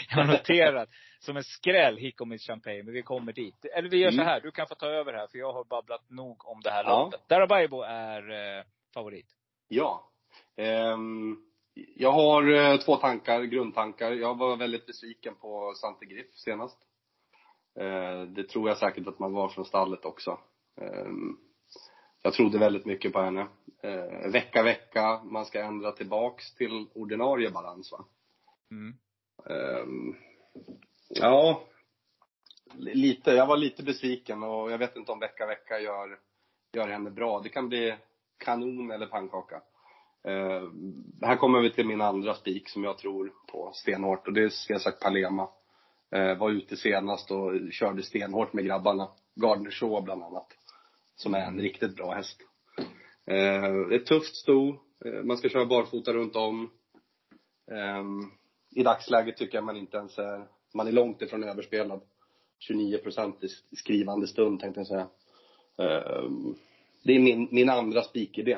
jag har noterat som en skräll Hicko Miss Champagne. Men vi kommer dit. Eller vi gör mm. så här. Du kan få ta över här. För jag har babblat nog om det här ja. loppet. Darabibo är eh, favorit. Ja. Um, jag har eh, två tankar. Grundtankar. Jag var väldigt besviken på Sante Griff senast. Uh, det tror jag säkert att man var från stallet också. Um, Jag trodde väldigt mycket på henne. Eh, vecka, vecka. Man ska ändra tillbaks till ordinarie balans, va? Mm. Eh, ja. Lite. Jag var lite besviken. Och jag vet inte om vecka, vecka gör, gör henne bra. Det kan bli kanon eller pannkaka. Eh, här kommer vi till min andra spik som jag tror på stenhårt. Och det är Cesak Palema. Eh, var ute senast och körde stenhårt med grabbarna. Gardner Shaw bland annat, som är en riktigt bra häst. Eh, det är tufft sto. Eh, man ska köra barfota runt om. Eh, I dagsläget tycker jag man inte ens är... Man är långt ifrån överspelad. tjugonio procent i skrivande stund, tänkte jag säga. Eh, det är min, min andra spikidé.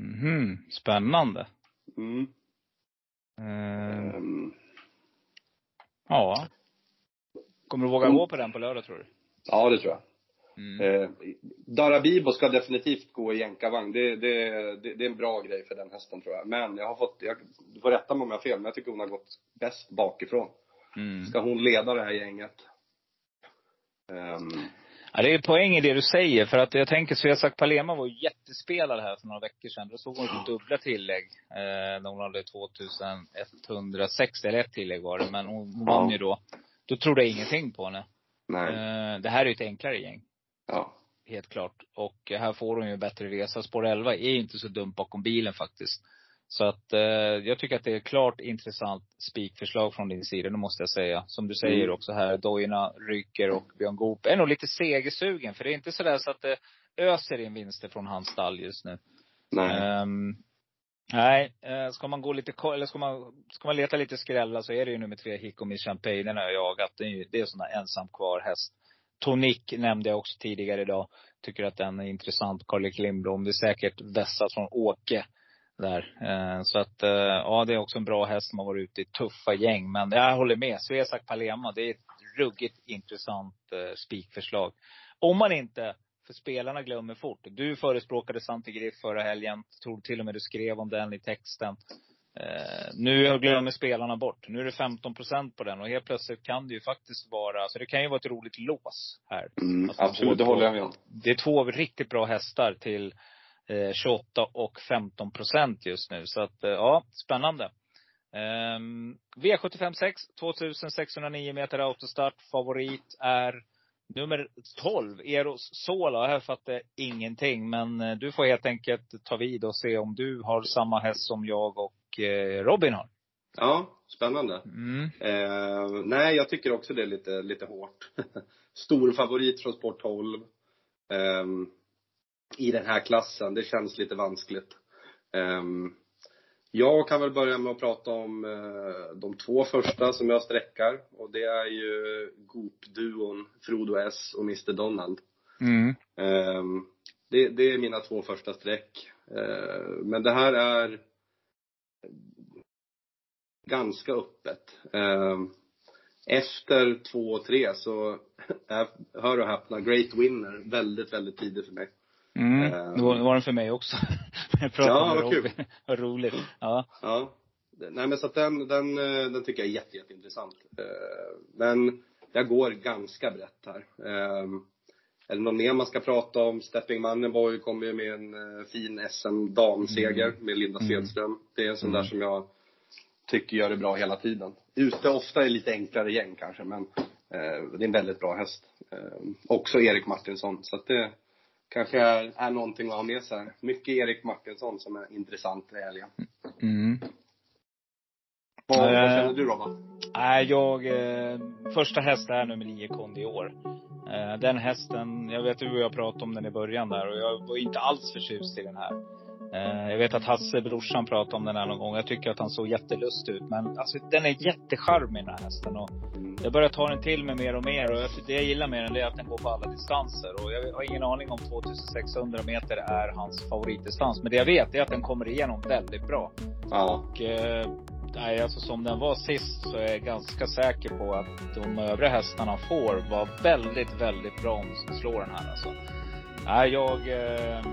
Mm-hmm. Spännande. Mm. Eh, um. Ja. Kommer du våga gå på den på lördag, tror du? Ja, det tror jag. Mm. Eh, Darabibo ska definitivt gå i jänkarvagn. Det, det, det, det är en bra grej för den hästen, tror jag. Men jag har fått, jag, du får rätta mig om jag har fel, men jag tycker hon har gått bäst bakifrån. Mm. Ska hon leda det här gänget? Um. Ja, det är poäng i det du säger. För att jag tänker, Svesak Palema var jättespelad här för några veckor sedan. Då såg hon ett dubbla tillägg. Eh, hon hade tvåtusen etthundrasextio eller ett tillägg var det. Men hon, hon vann ju då. Då trodde jag ingenting på henne. Nej. Eh, det här är ju ett enklare gäng. Ja. Helt klart. Och här får hon ju bättre resa. Spår elva är inte så dumt bakom bilen faktiskt. Så att eh, jag tycker att det är klart intressant spikförslag från din sida. Det måste jag säga. Som du säger mm. också här. Dojorna ryker och Björn Goop är nog lite segersugen. För det är inte sådär så att det öser in vinster från hans stall just nu. Nej. Um, nej. Eh, ska man gå lite eller ska man, ska man leta lite skrälla, så är det ju nummer tre Hikomi Champagne. Den har jag jagat. Det är ju, det är sådana ensam kvar häst. Tonic nämnde jag också tidigare idag. Tycker att den är intressant. Karl-Erik Lindblom. Det är säkert vässat från Åke där. Så att ja, det är också en bra häst som har varit ute i tuffa gäng. Men jag håller med. Svesak Palema. Det är ett ruggigt intressant spikförslag. Om man inte, för spelarna glömmer fort. Du förespråkade Santigriff förra helgen. Tror till och med du skrev om den i texten. Uh, nu glömmer spelarna bort. Nu är det femton procent på den. Och helt plötsligt kan det ju faktiskt vara, så det kan ju vara ett roligt lås här. Mm, alltså, absolut, det håller jag med om. Det är två riktigt bra hästar till uh, tjugoåtta och femton procent just nu. Så att, uh, ja, spännande. um, V sjuttiofem sex, tvåtusensexhundranio meter autostart. Favorit är nummer tolv, Eros Sola. Här fattar jag ingenting. Men uh, du får helt enkelt ta vid och se om du har samma häst som jag och Robin har. Ja, spännande. Mm. eh, Nej, jag tycker också det är lite, lite hårt. Stor favorit från sport tolv eh, i den här klassen. Det känns lite vanskligt. eh, Jag kan väl börja med att prata om eh, de två första som jag sträckar. Och det är ju Goop-duon Frodo S och mister Donald. Mm. eh, det, det är mina två första sträck. eh, Men det här är ganska öppet. Efter två och tre så är, hör och häpna, Great Winner väldigt, väldigt tidigt för mig. Mm, det var, var den för mig också. Jag ja, vad kul. Vad roligt. Ja. Ja. Nej, men så att den, den, den tycker jag är jätte, jätteintressant. Men jag går ganska brett här. Är det någon mer man ska prata om? Stepping Mannerboy kommer ju med en fin S M-damseger mm. med Linda Sedström. Det är en sån mm. där som jag tycker gör det bra hela tiden. Ute ofta är lite enklare gäng kanske, men eh, det är en väldigt bra häst. Eh, också Erik Martinsson. Så att det kanske är, är någonting att ha med sig. Mycket Erik Martinsson som är intressant i helgen. Mm. Vad, äh, vad känner du, Robin? Äh, jag, eh, första häst är nummer nio Kondi i år. Eh, den hästen, jag vet hur jag pratade om den i början där. Och jag var inte alls förtjust i den här. Jag vet att Hasse, brorsan, pratade om den här någon gång. Jag tycker att han såg jättelust ut. Men alltså, den är jättecharmig, den här hästen. Och jag börjar ta den till mig mer och mer. Och det jag gillar med den är att den går på alla distanser. Och jag har ingen aning om tvåtusensexhundra meter är hans favoritdistans. Men det jag vet är att den kommer igenom väldigt bra. Ja. Och eh, alltså, som den var sist så är jag ganska säker på att de övriga hästarna får vara väldigt, väldigt bra om de slår den här. Alltså. Nej, jag... Eh,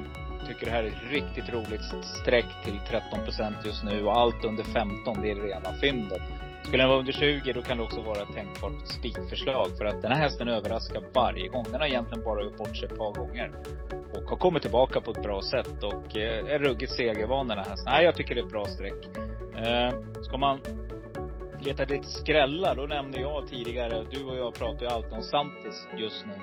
tycker det här är ett riktigt roligt streck till tretton procent just nu. Och allt under femton, det är rena fyndet. Skulle den vara under tjugo, då kan det också vara ett tänkbart spikförslag. För att den här hästen överraskar varje gång. Den har egentligen bara gjort bort sig ett par gånger. Och har kommit tillbaka på ett bra sätt. Och är ruggigt segervan den här hästen. Nej, jag tycker det är ett bra streck. Eh, ska man leta lite skrällar, då nämnde jag tidigare. Du och jag pratar ju allt om Santis just nu.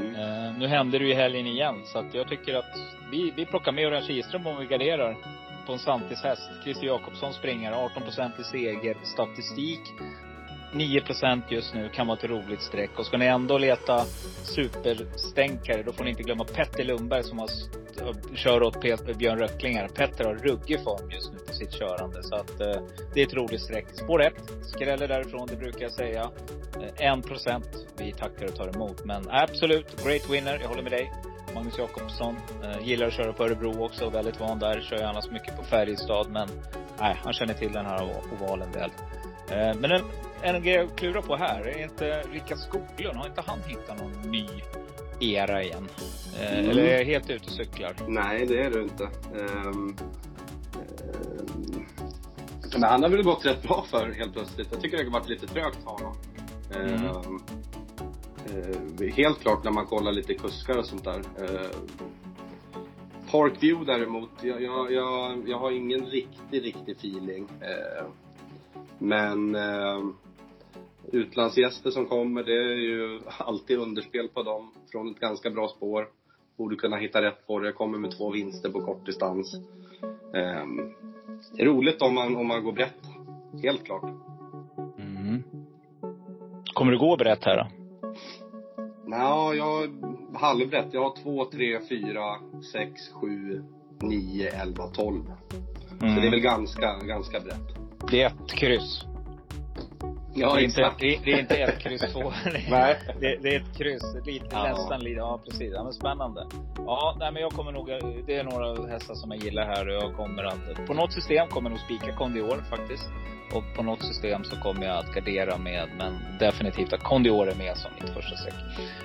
Mm. Uh, nu händer det ju helgen igen. Så att jag tycker att vi, vi plockar med Örjan Kiström om vi garderar på en Santis häst. Christer Jakobsson springer arton procent i seger statistik. nio procent just nu, kan vara ett roligt streck. Och ska ni ändå leta superstänkare, då får ni inte glömma Petter Lundberg som har st- kör åt P- Björn Röcklingar. Petter har ruggig form just nu på sitt körande. Så att eh, det är ett roligt streck. Spår ett, skräller därifrån, det brukar jag säga. eh, en procent, vi tackar och tar emot. Men absolut, great winner, jag håller med dig Magnus Jakobsson. eh, Gillar att köra på Örebro också, väldigt van där. Kör ju annars mycket på Färjestad. Men nej, han känner till den här ovalen väl. eh, Men en En grej att klura på här är inte Rickard Skoglund. Har inte han hittat någon ny era igen? Eh, mm. Eller är jag helt ute och cyklar? Nej, det är du inte. Um, um, men han har väl gått rätt bra för helt plötsligt. Jag tycker det har varit lite trögt för honom. Mm. Um, uh, helt klart när man kollar lite kuskar och sånt där. Uh, Parkview däremot, jag, jag, jag, jag har ingen riktig, riktig feeling. Uh, men... Uh, Utlandsgäster som kommer, det är ju alltid underspel på dem från ett ganska bra spår. Borde kunna hitta rätt på det. Jag kommer med två vinster på kort distans. Eh, det är roligt om man, om man går brett. Helt klart. Mm. Kommer du gå brett här då? Nej, jag är halvbrett. Jag har två, tre, fyra, sex, sju, nio, elva, tolv. Mm. Så det är väl ganska, ganska brett. Det är ett kryss. Ja, det är inte, det, det är inte ett kryss två. Nej. Det, det är ett kryss. Lite ja. Nästan lite. Ja, precis. Ja, men spännande. Ja, nej, men jag kommer nog. Det är några hästar som jag gillar här. Och jag kommer att, på något system kommer jag nog spika Kondior faktiskt. Och på något system så kommer jag att gardera med. Men definitivt att Kondior är med som mitt första streck.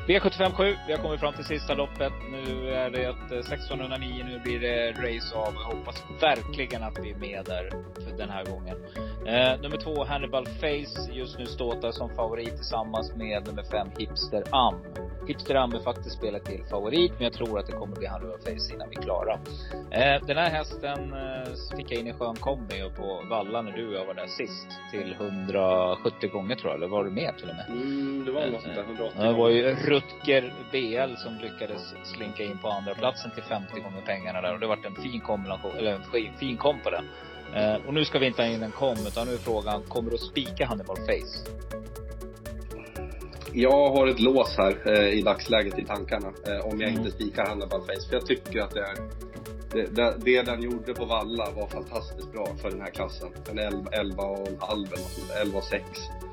V sjuttiofem sju. Vi har kommit fram till sista loppet. Nu är det ett sexton hundra nio. Nu blir det race av. Jag hoppas verkligen att vi är med där för den här gången. Eh, nummer två, Hannibal Face. Just nu ståtar som favorit tillsammans med nummer fem, Hipster Amn. Hipster Amn är faktiskt spelat till favorit, men jag tror att det kommer bli Hannibal Face innan vi är klara. Eh, den här hästen eh, fick jag in i skön kombi på Valla när du och jag var där sist. Till hundrasjuttio gånger tror jag, eller var du med till och med? Mm, det var något sånt där, hundraåttio. Det var ju Rutger B L som lyckades slinka in på andra platsen till femtio gånger pengarna där. Och det var en fin kombination, eller en fin kom på den. Uh, och nu ska vi inte in en kom, utan nu är frågan, kommer du att spika Hannibal Face? Jag har ett lås här uh, i dagsläget i tankarna uh, om jag mm. inte spikar Hannibal Face. För jag tycker att det, är, det, det, det den gjorde på Valla var fantastiskt bra för den här klassen. En elva och sex.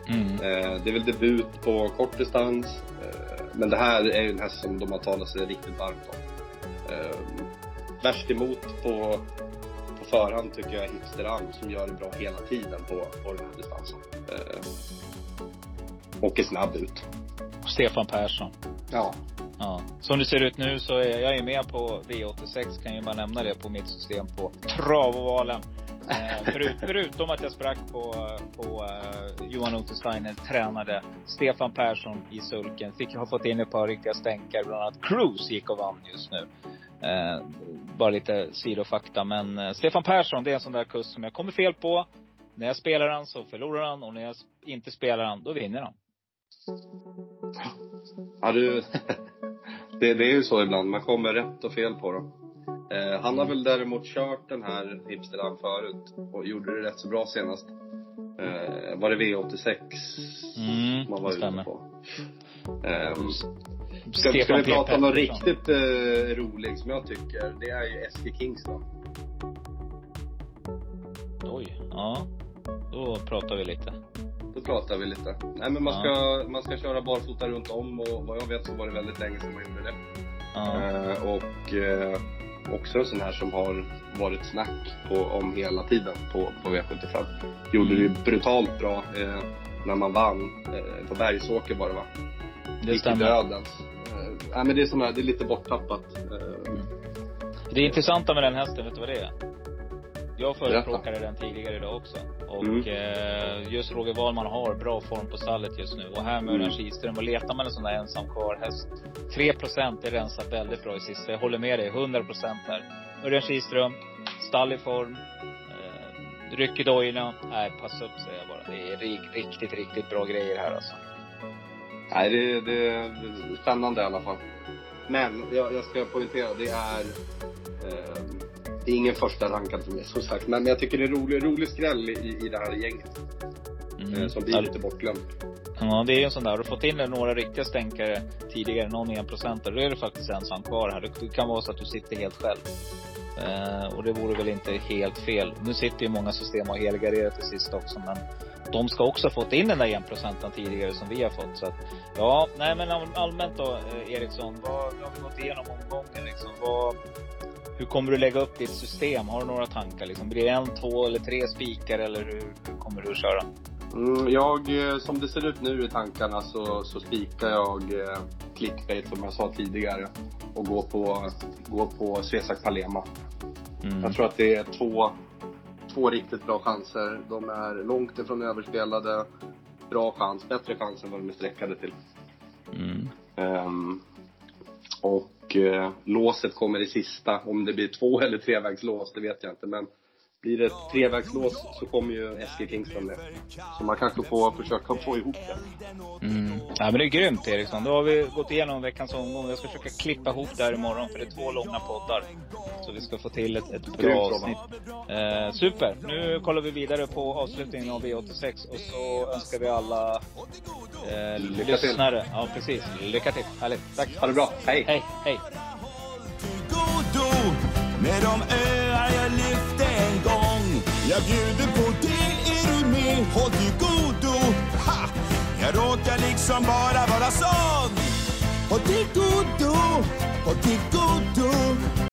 Mm. Uh, det är väl debut på kort distans. Uh, men det här är ju en häst som de har talat sig riktigt varmt om. Uh, värst emot på... förhand tycker jag Hipster Amn som gör det bra hela tiden på, på den här distansen. Eh, och är snabb ut. Stefan Persson. Ja. Ja. Som det ser ut nu så är jag är med på V åttiosex, kan ju bara nämna det, på mitt system på Travovalen. Eh, förut, förutom att jag sprack på, på eh, Johan Untersteiner tränade Stefan Persson i sulken. Fick, har fått in ett par riktiga stänkar, bland annat Cruise gick och vann just nu. Eh, bara lite sidofakta. Men eh, Stefan Persson, det är en sån där kurs som jag kommer fel på. När jag spelar han så förlorar han. Och när jag inte spelar han, då vinner han. Ja, du, det, det är ju så ibland. Man kommer rätt och fel på dem. eh, Han har väl däremot kört den här Hipsterland förut och gjorde det rätt så bra senast. eh, Var det V åttiosex mm, man var ute på? Eh, Ska, ska vi prata om något riktigt eh, roligt som jag tycker? Det är ju S G Kingston. Oj, ja. Då pratar vi lite. Då pratar vi lite. Nej, men man ska, ja. man ska köra barfota runt om. Och vad jag vet så var det väldigt länge som man gjorde det. Ja. Eh, och eh, också en sån här som har varit snack på, om hela tiden på, på V sjuttiofem. Gjorde mm. det brutalt bra eh, när man vann. Eh, på Bergsåker var det, va? Det stämmer. Ja, men det är som är, det är lite borttappat. Mm. Det är intressanta med den hästen, vet du vad det är? Jag förespråkade den tidigare idag också. Och mm. eh, just Roger Valman har bra form på stallet just nu. Och här med den Kiström, och letar man en sån där ensam kvar häst, tre procent är rensat väldigt bra i sista. Jag håller med dig, hundra procent här. Örjan Kiström, stall i form. Eh, ryck i dojorna. Nej, passa upp säger jag bara. Det är riktigt, riktigt, riktigt bra grejer här alltså. Nej, det, det är spännande i alla fall. Men jag, jag ska poängtera, det är, eh, det är ingen första rankad för mig som sagt. Men jag tycker det är rolig, rolig skräll i, i det här gänget. Mm. mm. som blir lite bortglömd. Ja, det är ju en sån där. Har du fått in några riktiga stänkare tidigare, någon en procent, då är det faktiskt ensam kvar här. Det kan vara så att du sitter helt själv. Uh, och det vore väl inte helt fel. Nu sitter ju många system och helgarderat till sist också, men de ska också ha fått in den där en procenten tidigare som vi har fått. Så att, ja, nej men allmänt då, Eriksson, vad har vi gått igenom omgången liksom? Vad, hur kommer du lägga upp ditt system? Har du några tankar liksom? Blir det en, två eller tre spikar, eller hur, hur kommer du att köra? Mm, jag, som det ser ut nu i tankarna, så, så spikar jag eh, Clickbait som jag sa tidigare och går på, går på Svesak Palema. Mm. Jag tror att det är två, två riktigt bra chanser. De är långt ifrån överspelade. Bra chans, bättre chans än vad de är sträckade till. Mm. Um, och eh, låset kommer i sista. Om det blir två eller trevägslås, det vet jag inte, men blir det ett trevägslås så kommer ju Eske Kingston med. Så man kanske får försöka få ihop det. Mm. Ja, men det är grymt, Eriksson. Då har vi gått igenom veckans omgång. Jag ska försöka klippa ihop där imorgon, för det är två långa poddar. Så vi ska få till ett, ett bra avsnitt. Eh, super! Nu kollar vi vidare på avslutningen av V åttiosex. Och så önskar vi alla eh, lycka lyssnare. Till. Ja, precis. Lycka till. Härligt. Tack. Ha det bra. Hej. Hej. Hej. Med de öar jag lyfte en gång, jag bjuder på det, är du med? Håll dig godo, ha! Jag råkar liksom bara vara sån. Håll dig godo, håll dig godo.